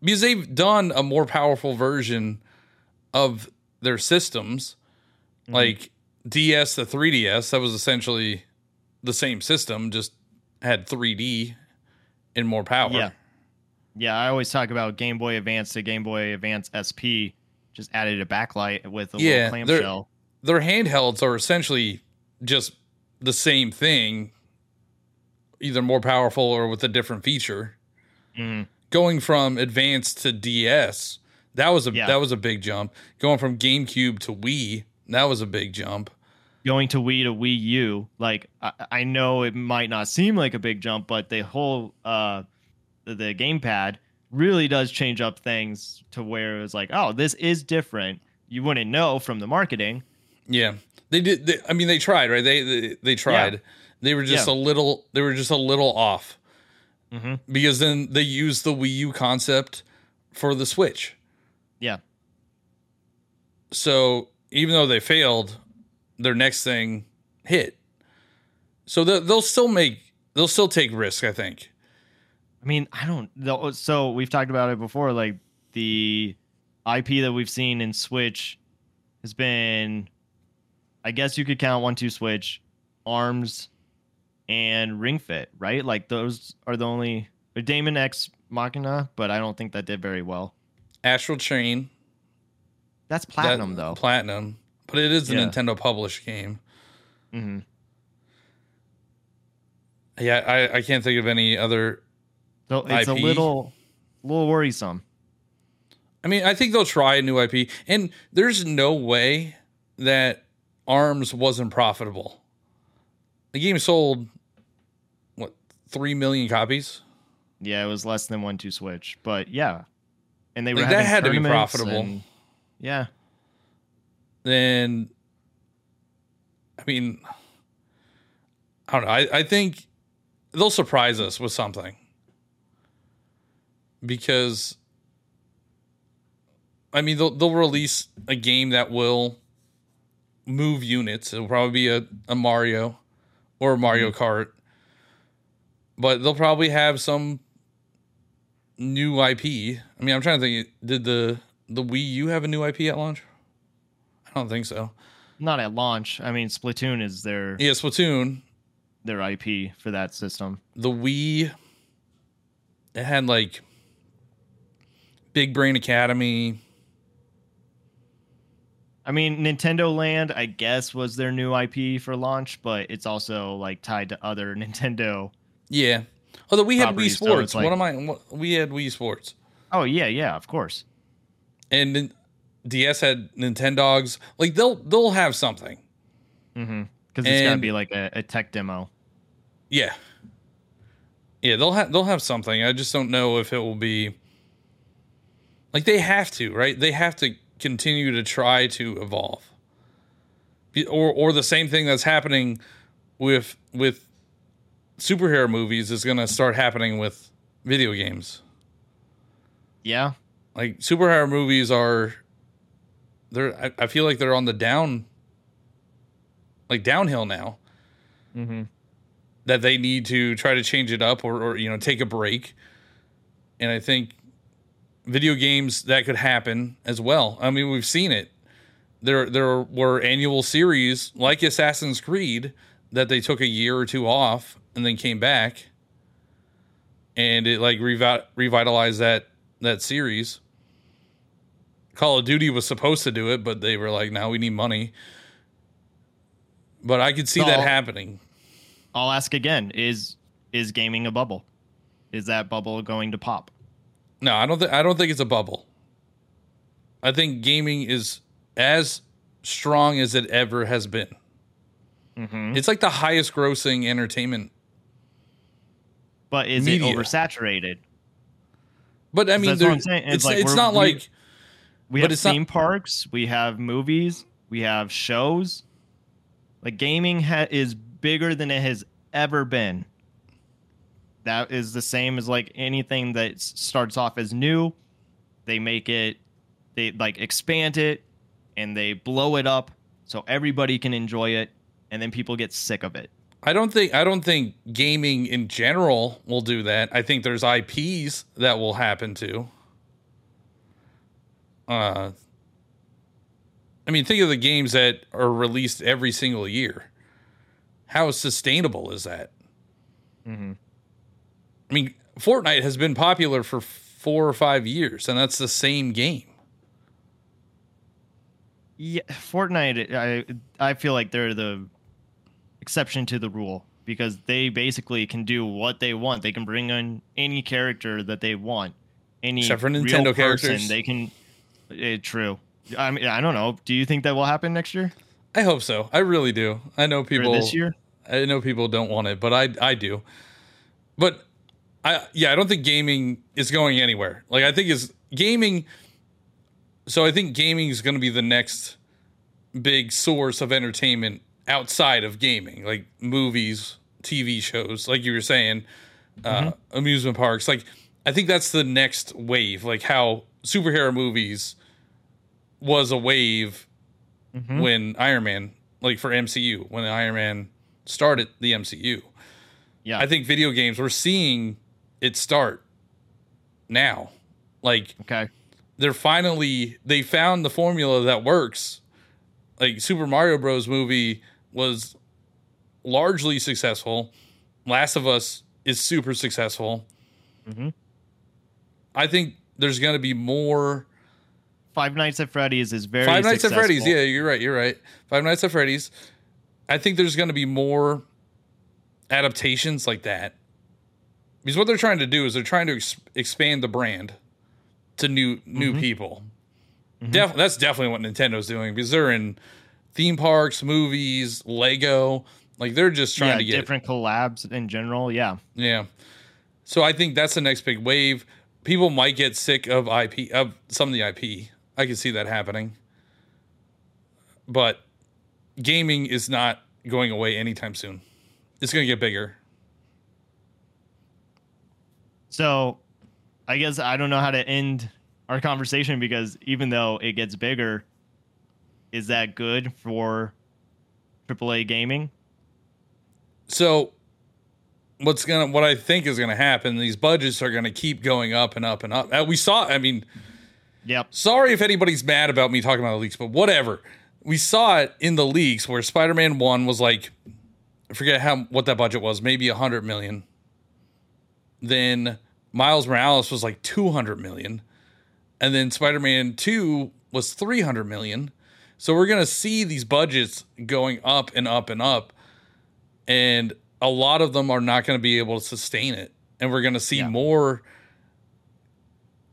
because they've done a more powerful version of their systems, mm-hmm. like D S to three D S. That was essentially the same system, just had three D and more power. Yeah, yeah. I always talk about Game Boy Advance to Game Boy Advance S P. Just added a backlight with a yeah, little clamshell. Their, their handhelds are essentially just the same thing, either more powerful or with a different feature. Mm. Going from advanced to D S, that was a yeah. that was a big jump. Going from GameCube to Wii, that was a big jump. Going to Wii to Wii U, like I, I know it might not seem like a big jump, but the whole uh, the gamepad really does change up things to where it was like, oh, this is different. You wouldn't know from the marketing. Yeah. They did. They, I mean, they tried, right? They they, they tried. Yeah. They were just yeah. a little. They were just a little off, mm-hmm. because then they used the Wii U concept for the Switch. Yeah. So even though they failed, their next thing hit. So the, they'll still make. They'll still take risk, I think. I mean, I don't. So we've talked about it before. Like, the I P that we've seen in Switch has been, I guess you could count One Two Switch, ARMS, and Ring Fit, right? Like, those are the only. Daemon X Machina, but I don't think that did very well. Astral Chain. That's platinum, that, though. Platinum, but it is a yeah. Nintendo published game. Mm-hmm. Yeah, I, I can't think of any other. So it's I P. a little, little worrisome. I mean, I think they'll try a new I P, and there's no way that ARMS wasn't profitable. The game sold, what, three million copies? Yeah, it was less than One Two Switch, but yeah. And they were like, that had to be profitable. And, yeah. Then, I mean, I don't know. I, I think they'll surprise us with something. Because, I mean, they'll, they'll release a game that will move units. It'll probably be a, a Mario or a Mario Kart. But they'll probably have some new I P. I mean, I'm trying to think. Did the, the Wii U have a new I P at launch? I don't think so. Not at launch. I mean, Splatoon is their... Yeah, Splatoon. Their I P for that system. The Wii... It had, like, Big Brain Academy. I mean, Nintendo Land, I guess, was their new I P for launch, but it's also, like, tied to other Nintendo... Yeah. Although we had Wii Sports. Like, what am I? What, we had Wii Sports. Oh, yeah, yeah, of course. And then D S had Nintendogs. Like, they'll they'll have something. Mm-hmm. Because it's got to be, like, a, a tech demo. Yeah. Yeah, they'll, ha- they'll have something. I just don't know if it will be... Like, they have to, right? They have to continue to try to evolve. Be- or or the same thing that's happening with with... superhero movies is going to start happening with video games. Yeah. Like, superhero movies are... they're. I, I feel like they're on the down... Like, downhill now. Mm-hmm. That they need to try to change it up or, or, you know, take a break. And I think video games, that could happen as well. I mean, we've seen it. There, there were annual series, like Assassin's Creed, that they took a year or two off and then came back, and it like revi- revitalized that that series. Call of Duty was supposed to do it, but they were like, "Now we need money." But I could see so that I'll, happening. I'll ask again: Is is gaming a bubble? Is that bubble going to pop? No, I don't. Th- I don't think it's a bubble. I think gaming is as strong as it ever has been. Mm-hmm. It's like the highest grossing entertainment. But is media. It oversaturated? But I mean, it's, it's like it's not like we have theme not, parks, we have movies, we have shows. Like gaming ha- is bigger than it has ever been. That is the same as like anything that starts off as new. They make it, they like expand it, and they blow it up so everybody can enjoy it, and then people get sick of it. I don't think I don't think gaming in general will do that. I think there's I Ps that will happen too. Uh, I mean, think of the games that are released every single year. How sustainable is that? Mm-hmm. I mean, Fortnite has been popular for four or five years, and that's the same game. Yeah, Fortnite, I I feel like they're the... exception to the rule, because they basically can do what they want. They can bring in any character that they want, any except for Nintendo real characters. They can. It, true. I mean, I don't know. Do you think that will happen next year? I hope so. I really do. I know people or this year. I know people don't want it, but I I do. But I yeah, I don't think gaming is going anywhere. Like I think is gaming. So I think gaming is going to be the next big source of entertainment outside of gaming, like movies, T V shows, like you were saying, uh, mm-hmm. amusement parks. Like, I think that's the next wave, like how superhero movies was a wave mm-hmm. when Iron Man, like for M C U, when Iron Man started the M C U. Yeah. I think video games, we're seeing it start now. Like, okay. They're finally, they found the formula that works. Like, Super Mario Bros. Movie was largely successful. Last of Us is super successful. Mm-hmm. I think there's going to be more. Five Nights at Freddy's is very Five Nights successful. At Freddy's, yeah, you're right, you're right. Five Nights at Freddy's. I think there's going to be more adaptations like that. Because what they're trying to do is they're trying to ex- expand the brand to new new mm-hmm. people. Mm-hmm. Def- that's definitely what Nintendo's doing, because they're in theme parks, movies, Lego. Like, they're just trying yeah, to get different collabs in general. Yeah. Yeah. So I think that's the next big wave. People might get sick of I P, of some of the I P. I can see that happening. But gaming is not going away anytime soon. It's going to get bigger. So I guess I don't know how to end our conversation, because even though it gets bigger, is that good for triple A gaming? So what's going to, what I think is going to happen, these budgets are going to keep going up and up and up. Uh, we saw, I mean, yep. Sorry if anybody's mad about me talking about the leaks, but whatever. We saw it in the leaks where Spider-Man one was like, I forget how, what that budget was, maybe a hundred million. Then Miles Morales was like two hundred million. And then Spider-Man two was three hundred million. So we're going to see these budgets going up and up and up. And a lot of them are not going to be able to sustain it. And we're going to see yeah. more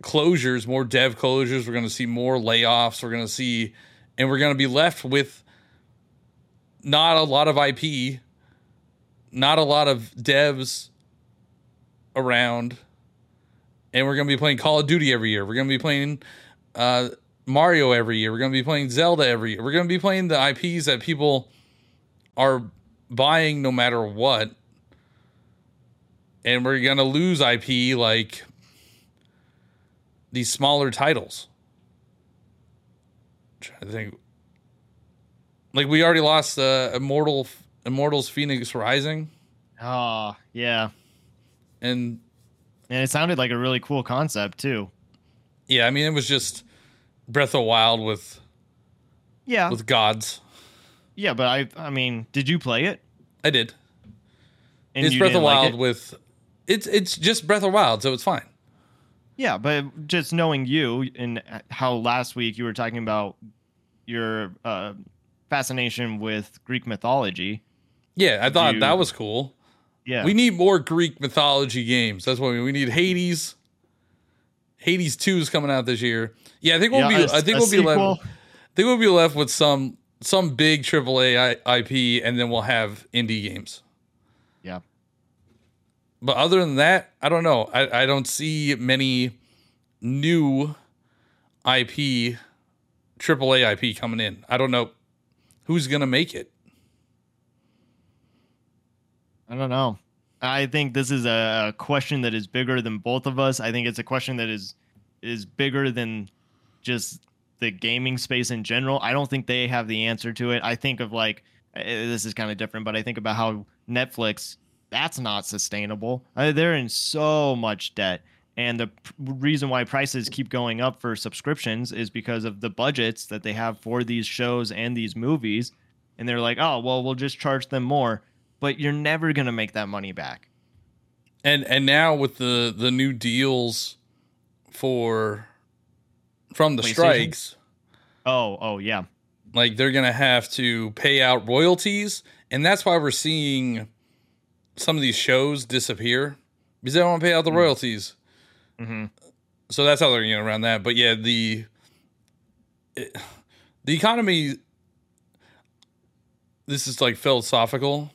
closures, more dev closures. We're going to see more layoffs. We're going to see, and we're going to be left with not a lot of I P, not a lot of devs around. And we're going to be playing Call of Duty every year. We're going to be playing uh, Mario every year. We're going to be playing Zelda every year. We're going to be playing the I Ps that people are buying no matter what. And we're going to lose I P like these smaller titles. I'm trying to think. Like, we already lost uh, Immortal Immortals Phoenix Rising. Oh, yeah. And and it sounded like a really cool concept too. Yeah, I mean, it was just Breath of the Wild with yeah. with gods. Yeah, but I I mean, did you play it? I did. And it's Breath of the Wild with it's it's just Breath of the Wild, so it's fine. Yeah, but just knowing you and how last week you were talking about your uh, fascination with Greek mythology. Yeah, I thought you, that was cool. Yeah, we need more Greek mythology games. That's what we, we need. Hades. Hades two is coming out this year. Yeah, I think we'll yeah, be. A, I think we'll sequel. be left. I think we'll be left with some. Some big triple A I P, and then we'll have indie games. Yeah. But other than that, I don't know. I, I don't see many new I P, triple A I P coming in. I don't know who's going to make it. I don't know. I think this is a question that is bigger than both of us. I think it's a question that is is bigger than just the gaming space in general. I don't think they have the answer to it. I think of like, this is kind of different, but I think about how Netflix, that's not sustainable. I mean, they're in so much debt. And the p- reason why prices keep going up for subscriptions is because of the budgets that they have for these shows and these movies. And they're like, oh, well, we'll just charge them more, but you're never going to make that money back. And, and now with the, the new deals for, from the strikes. Oh, oh yeah. Like, they're going to have to pay out royalties, and that's why we're seeing some of these shows disappear, because they don't want to pay out the royalties. Mm-hmm. So that's how they're getting around that. But yeah, the it, the economy, this is like philosophical.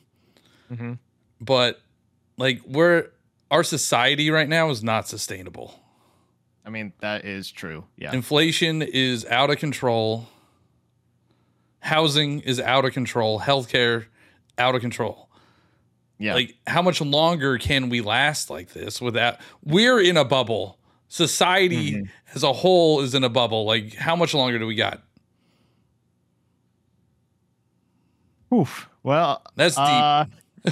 Mm-hmm. But like, we're our society right now is not sustainable. I mean, that is true. Yeah. Inflation is out of control. Housing is out of control. Healthcare, out of control. Yeah. Like, how much longer can we last like this without? We're in a bubble. Society mm-hmm. as a whole is in a bubble. Like, how much longer do we got? Oof. Well, that's deep. Uh,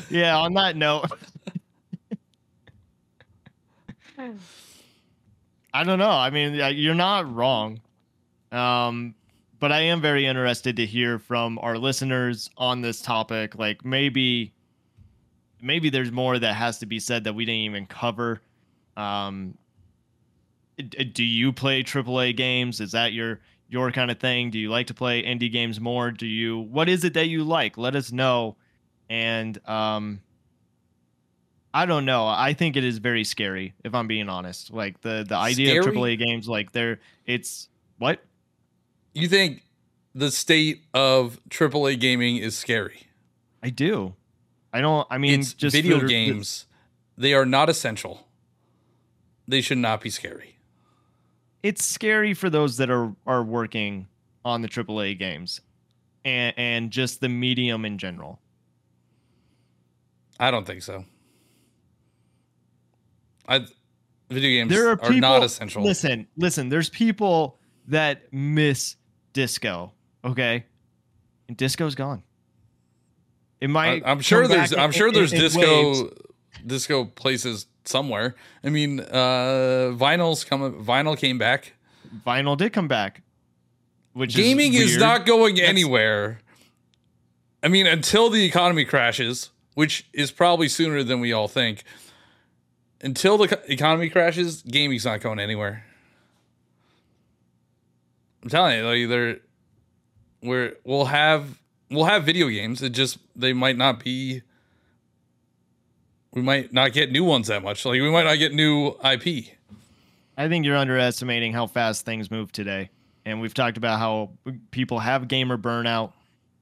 yeah, on that note. I don't know. I mean, you're not wrong. Um, but I am very interested to hear from our listeners on this topic. Like, maybe, maybe there's more that has to be said that we didn't even cover. Um, do you play triple A games? Is that your, your kind of thing? Do you like to play indie games more? Do you, what is it that you like? Let us know. And, um, I don't know. I think it is very scary, if I'm being honest. Like the the idea scary? of triple A games, like they're it's what? You think the state of triple A gaming is scary? I do. I don't. I mean, it's just video games. They are not essential. They should not be scary. It's scary for those that are are working on the triple A games, and and just the medium in general. I don't think so. I video games there are, people, are not essential. Listen, listen. There's people that miss disco, okay, and disco's gone. It might. I'm sure there's. I'm sure there's disco, disco places somewhere. I mean, uh, vinyl's come. Vinyl came back. Vinyl did come back. Which gaming is, is not going anywhere. I mean, until the economy crashes, which is probably sooner than we all think. Until the economy crashes, gaming's not going anywhere. I'm telling you, like, they're we're we'll have. We'll have video games. It just, they might not be, we might not get new ones that much. Like, we might not get new I P. I think you're underestimating how fast things move today. And we've talked about how people have gamer burnout.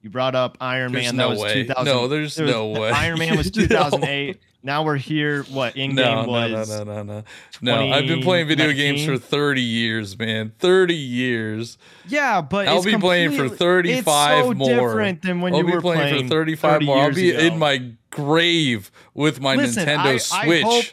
You brought up Iron there's Man. No that was way. two thousand No, there's there was, no way. Iron Man was two thousand eight No. Now we're here. What in game no, was? No, no, no, no, no. No, I've been playing video nineteen games for thirty years, man. Thirty years. Yeah, but I'll it's be playing for thirty-five so more. It's so different than when I'll you were playing. I'll be playing for thirty-five thirty more. I'll be ago. in my grave with my Listen, Nintendo I, Switch. I hope,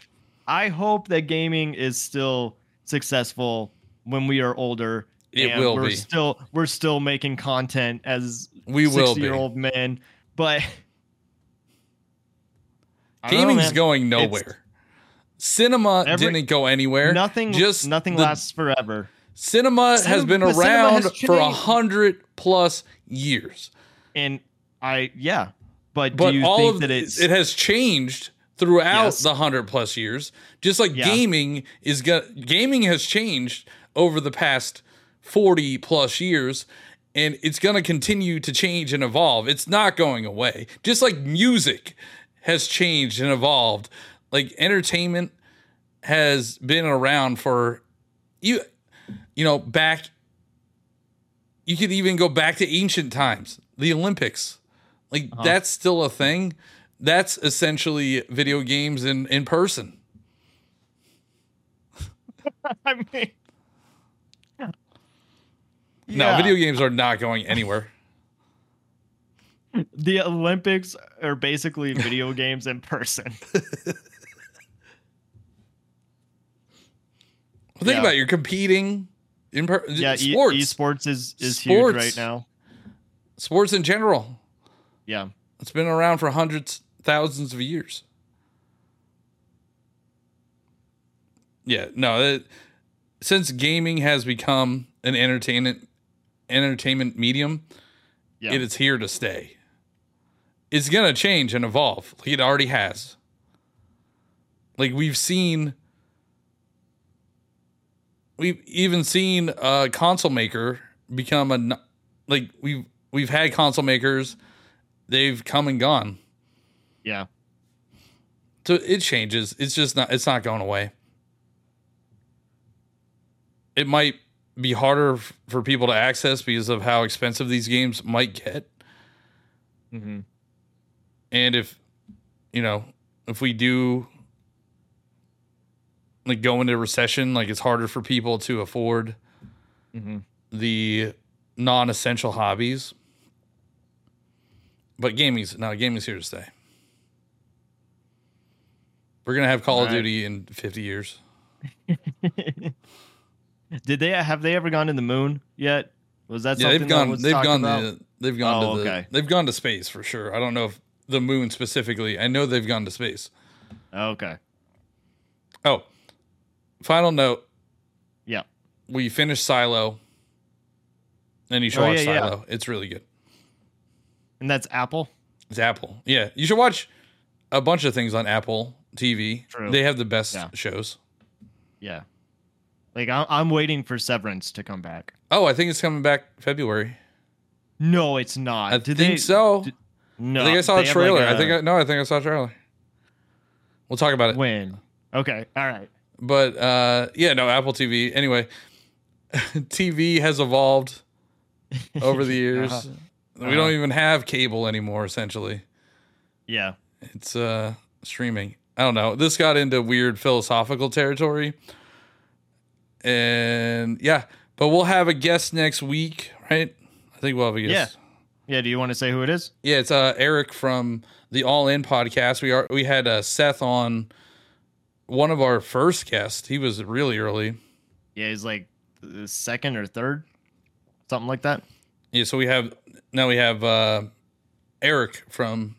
I hope that gaming is still successful when we are older. It and will we're be. Still, we're still making content as we sixty-year-old men, but. Gaming's know, going nowhere. It's cinema every, didn't go anywhere. Nothing. Just nothing the, lasts forever. Cinema Cinem- has been around has for a hundred plus years, and I yeah. But but do you all think of that it's, it has changed throughout yes. the hundred plus years. Just like yeah. gaming is go- gaming has changed over the past forty plus years. And it's going to continue to change and evolve. It's not going away. Just like music has changed and evolved. Like entertainment has been around for you, you know, back. You could even go back to ancient times, the Olympics, like uh-huh. that's still a thing. That's essentially video games in, in person. I mean, yeah. no, yeah. video games are not going anywhere. The Olympics are basically video games in person. Well, think yeah. about it. You're competing in per- yeah, sports. E- esports is, is sports. huge right now. Sports in general. Yeah. It's been around for hundreds, thousands of years. Yeah, no. It, since gaming has become an entertainment, entertainment medium, yeah. it is here to stay. It's going to change and evolve. Like it already has. Like we've seen. We've even seen a console maker become a like we've we've had console makers. They've come and gone. Yeah. So it changes. It's just not it's not going away. It might be harder f- for people to access because of how expensive these games might get. Mm-hmm. And if, you know, if we do like go into recession, like it's harder for people to afford mm-hmm. the non-essential hobbies. But gaming's now gaming's here to stay. We're gonna have Call All of right. Duty in fifty years. Did they have they ever gone to the moon yet? Was that yeah, something they've gone? That was they've gone. The, they've gone oh, to the. Okay. They've gone to space for sure. I don't know if. The moon specifically. I know they've gone to space. Okay. Oh, final note. Yeah. We finished Silo. And you should oh, watch yeah, Silo. Yeah. It's really good. And that's Apple? It's Apple. Yeah. You should watch a bunch of things on Apple T V. True. They have the best yeah. shows. Yeah. Like, I'm waiting for Severance to come back. Oh, I think it's coming back February. No, it's not. I Did think they, so. Did, No, I think I saw a trailer. Like a, I think I, no, I think I saw a trailer. We'll talk about it. When? Okay. All right. But uh, yeah, no, Apple T V. Anyway, T V has evolved over the years. uh, we don't even have cable anymore, essentially. Yeah. It's uh, streaming. I don't know. This got into weird philosophical territory. And yeah, but we'll have a guest next week, right? I think we'll have a guest. Yeah. Yeah. Do you want to say who it is? Yeah, it's uh, Eric from the All In podcast. We are we had uh, Seth on, one of our first guests. He was really early. Yeah, he's like the second or third, something like that. Yeah. So we have now we have uh, Eric from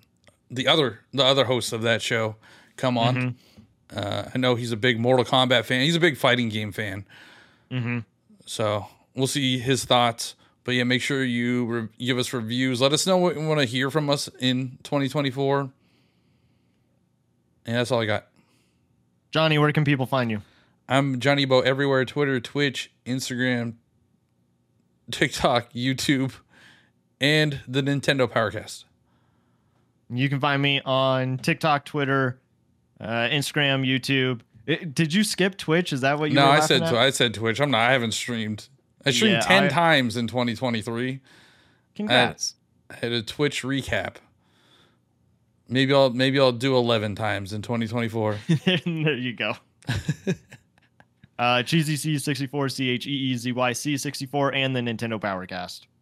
the other the other host of that show come on. Mm-hmm. Uh, I know he's a big Mortal Kombat fan. He's a big fighting game fan. Mm-hmm. So we'll see his thoughts. But yeah, make sure you re- give us reviews. Let us know what you want to hear from us in twenty twenty-four. And that's all I got. Johnny, where can people find you? I'm Johniibo everywhere. Twitter, Twitch, Instagram, TikTok, YouTube, and the Nintendo Powercast. You can find me on TikTok, Twitter, Uh, Instagram, YouTube. It, did you skip Twitch? Is that what you? No, were I said. At? I said Twitch. I'm not. I haven't streamed. I streamed yeah, ten I, times in twenty twenty-three. Congrats! I had, I had a Twitch recap. Maybe I'll maybe I'll do eleven times in twenty twenty-four. There you go. uh, Cheezy C sixty-four, C H E E Z Y C sixty-four, and the Nintendo Powercast.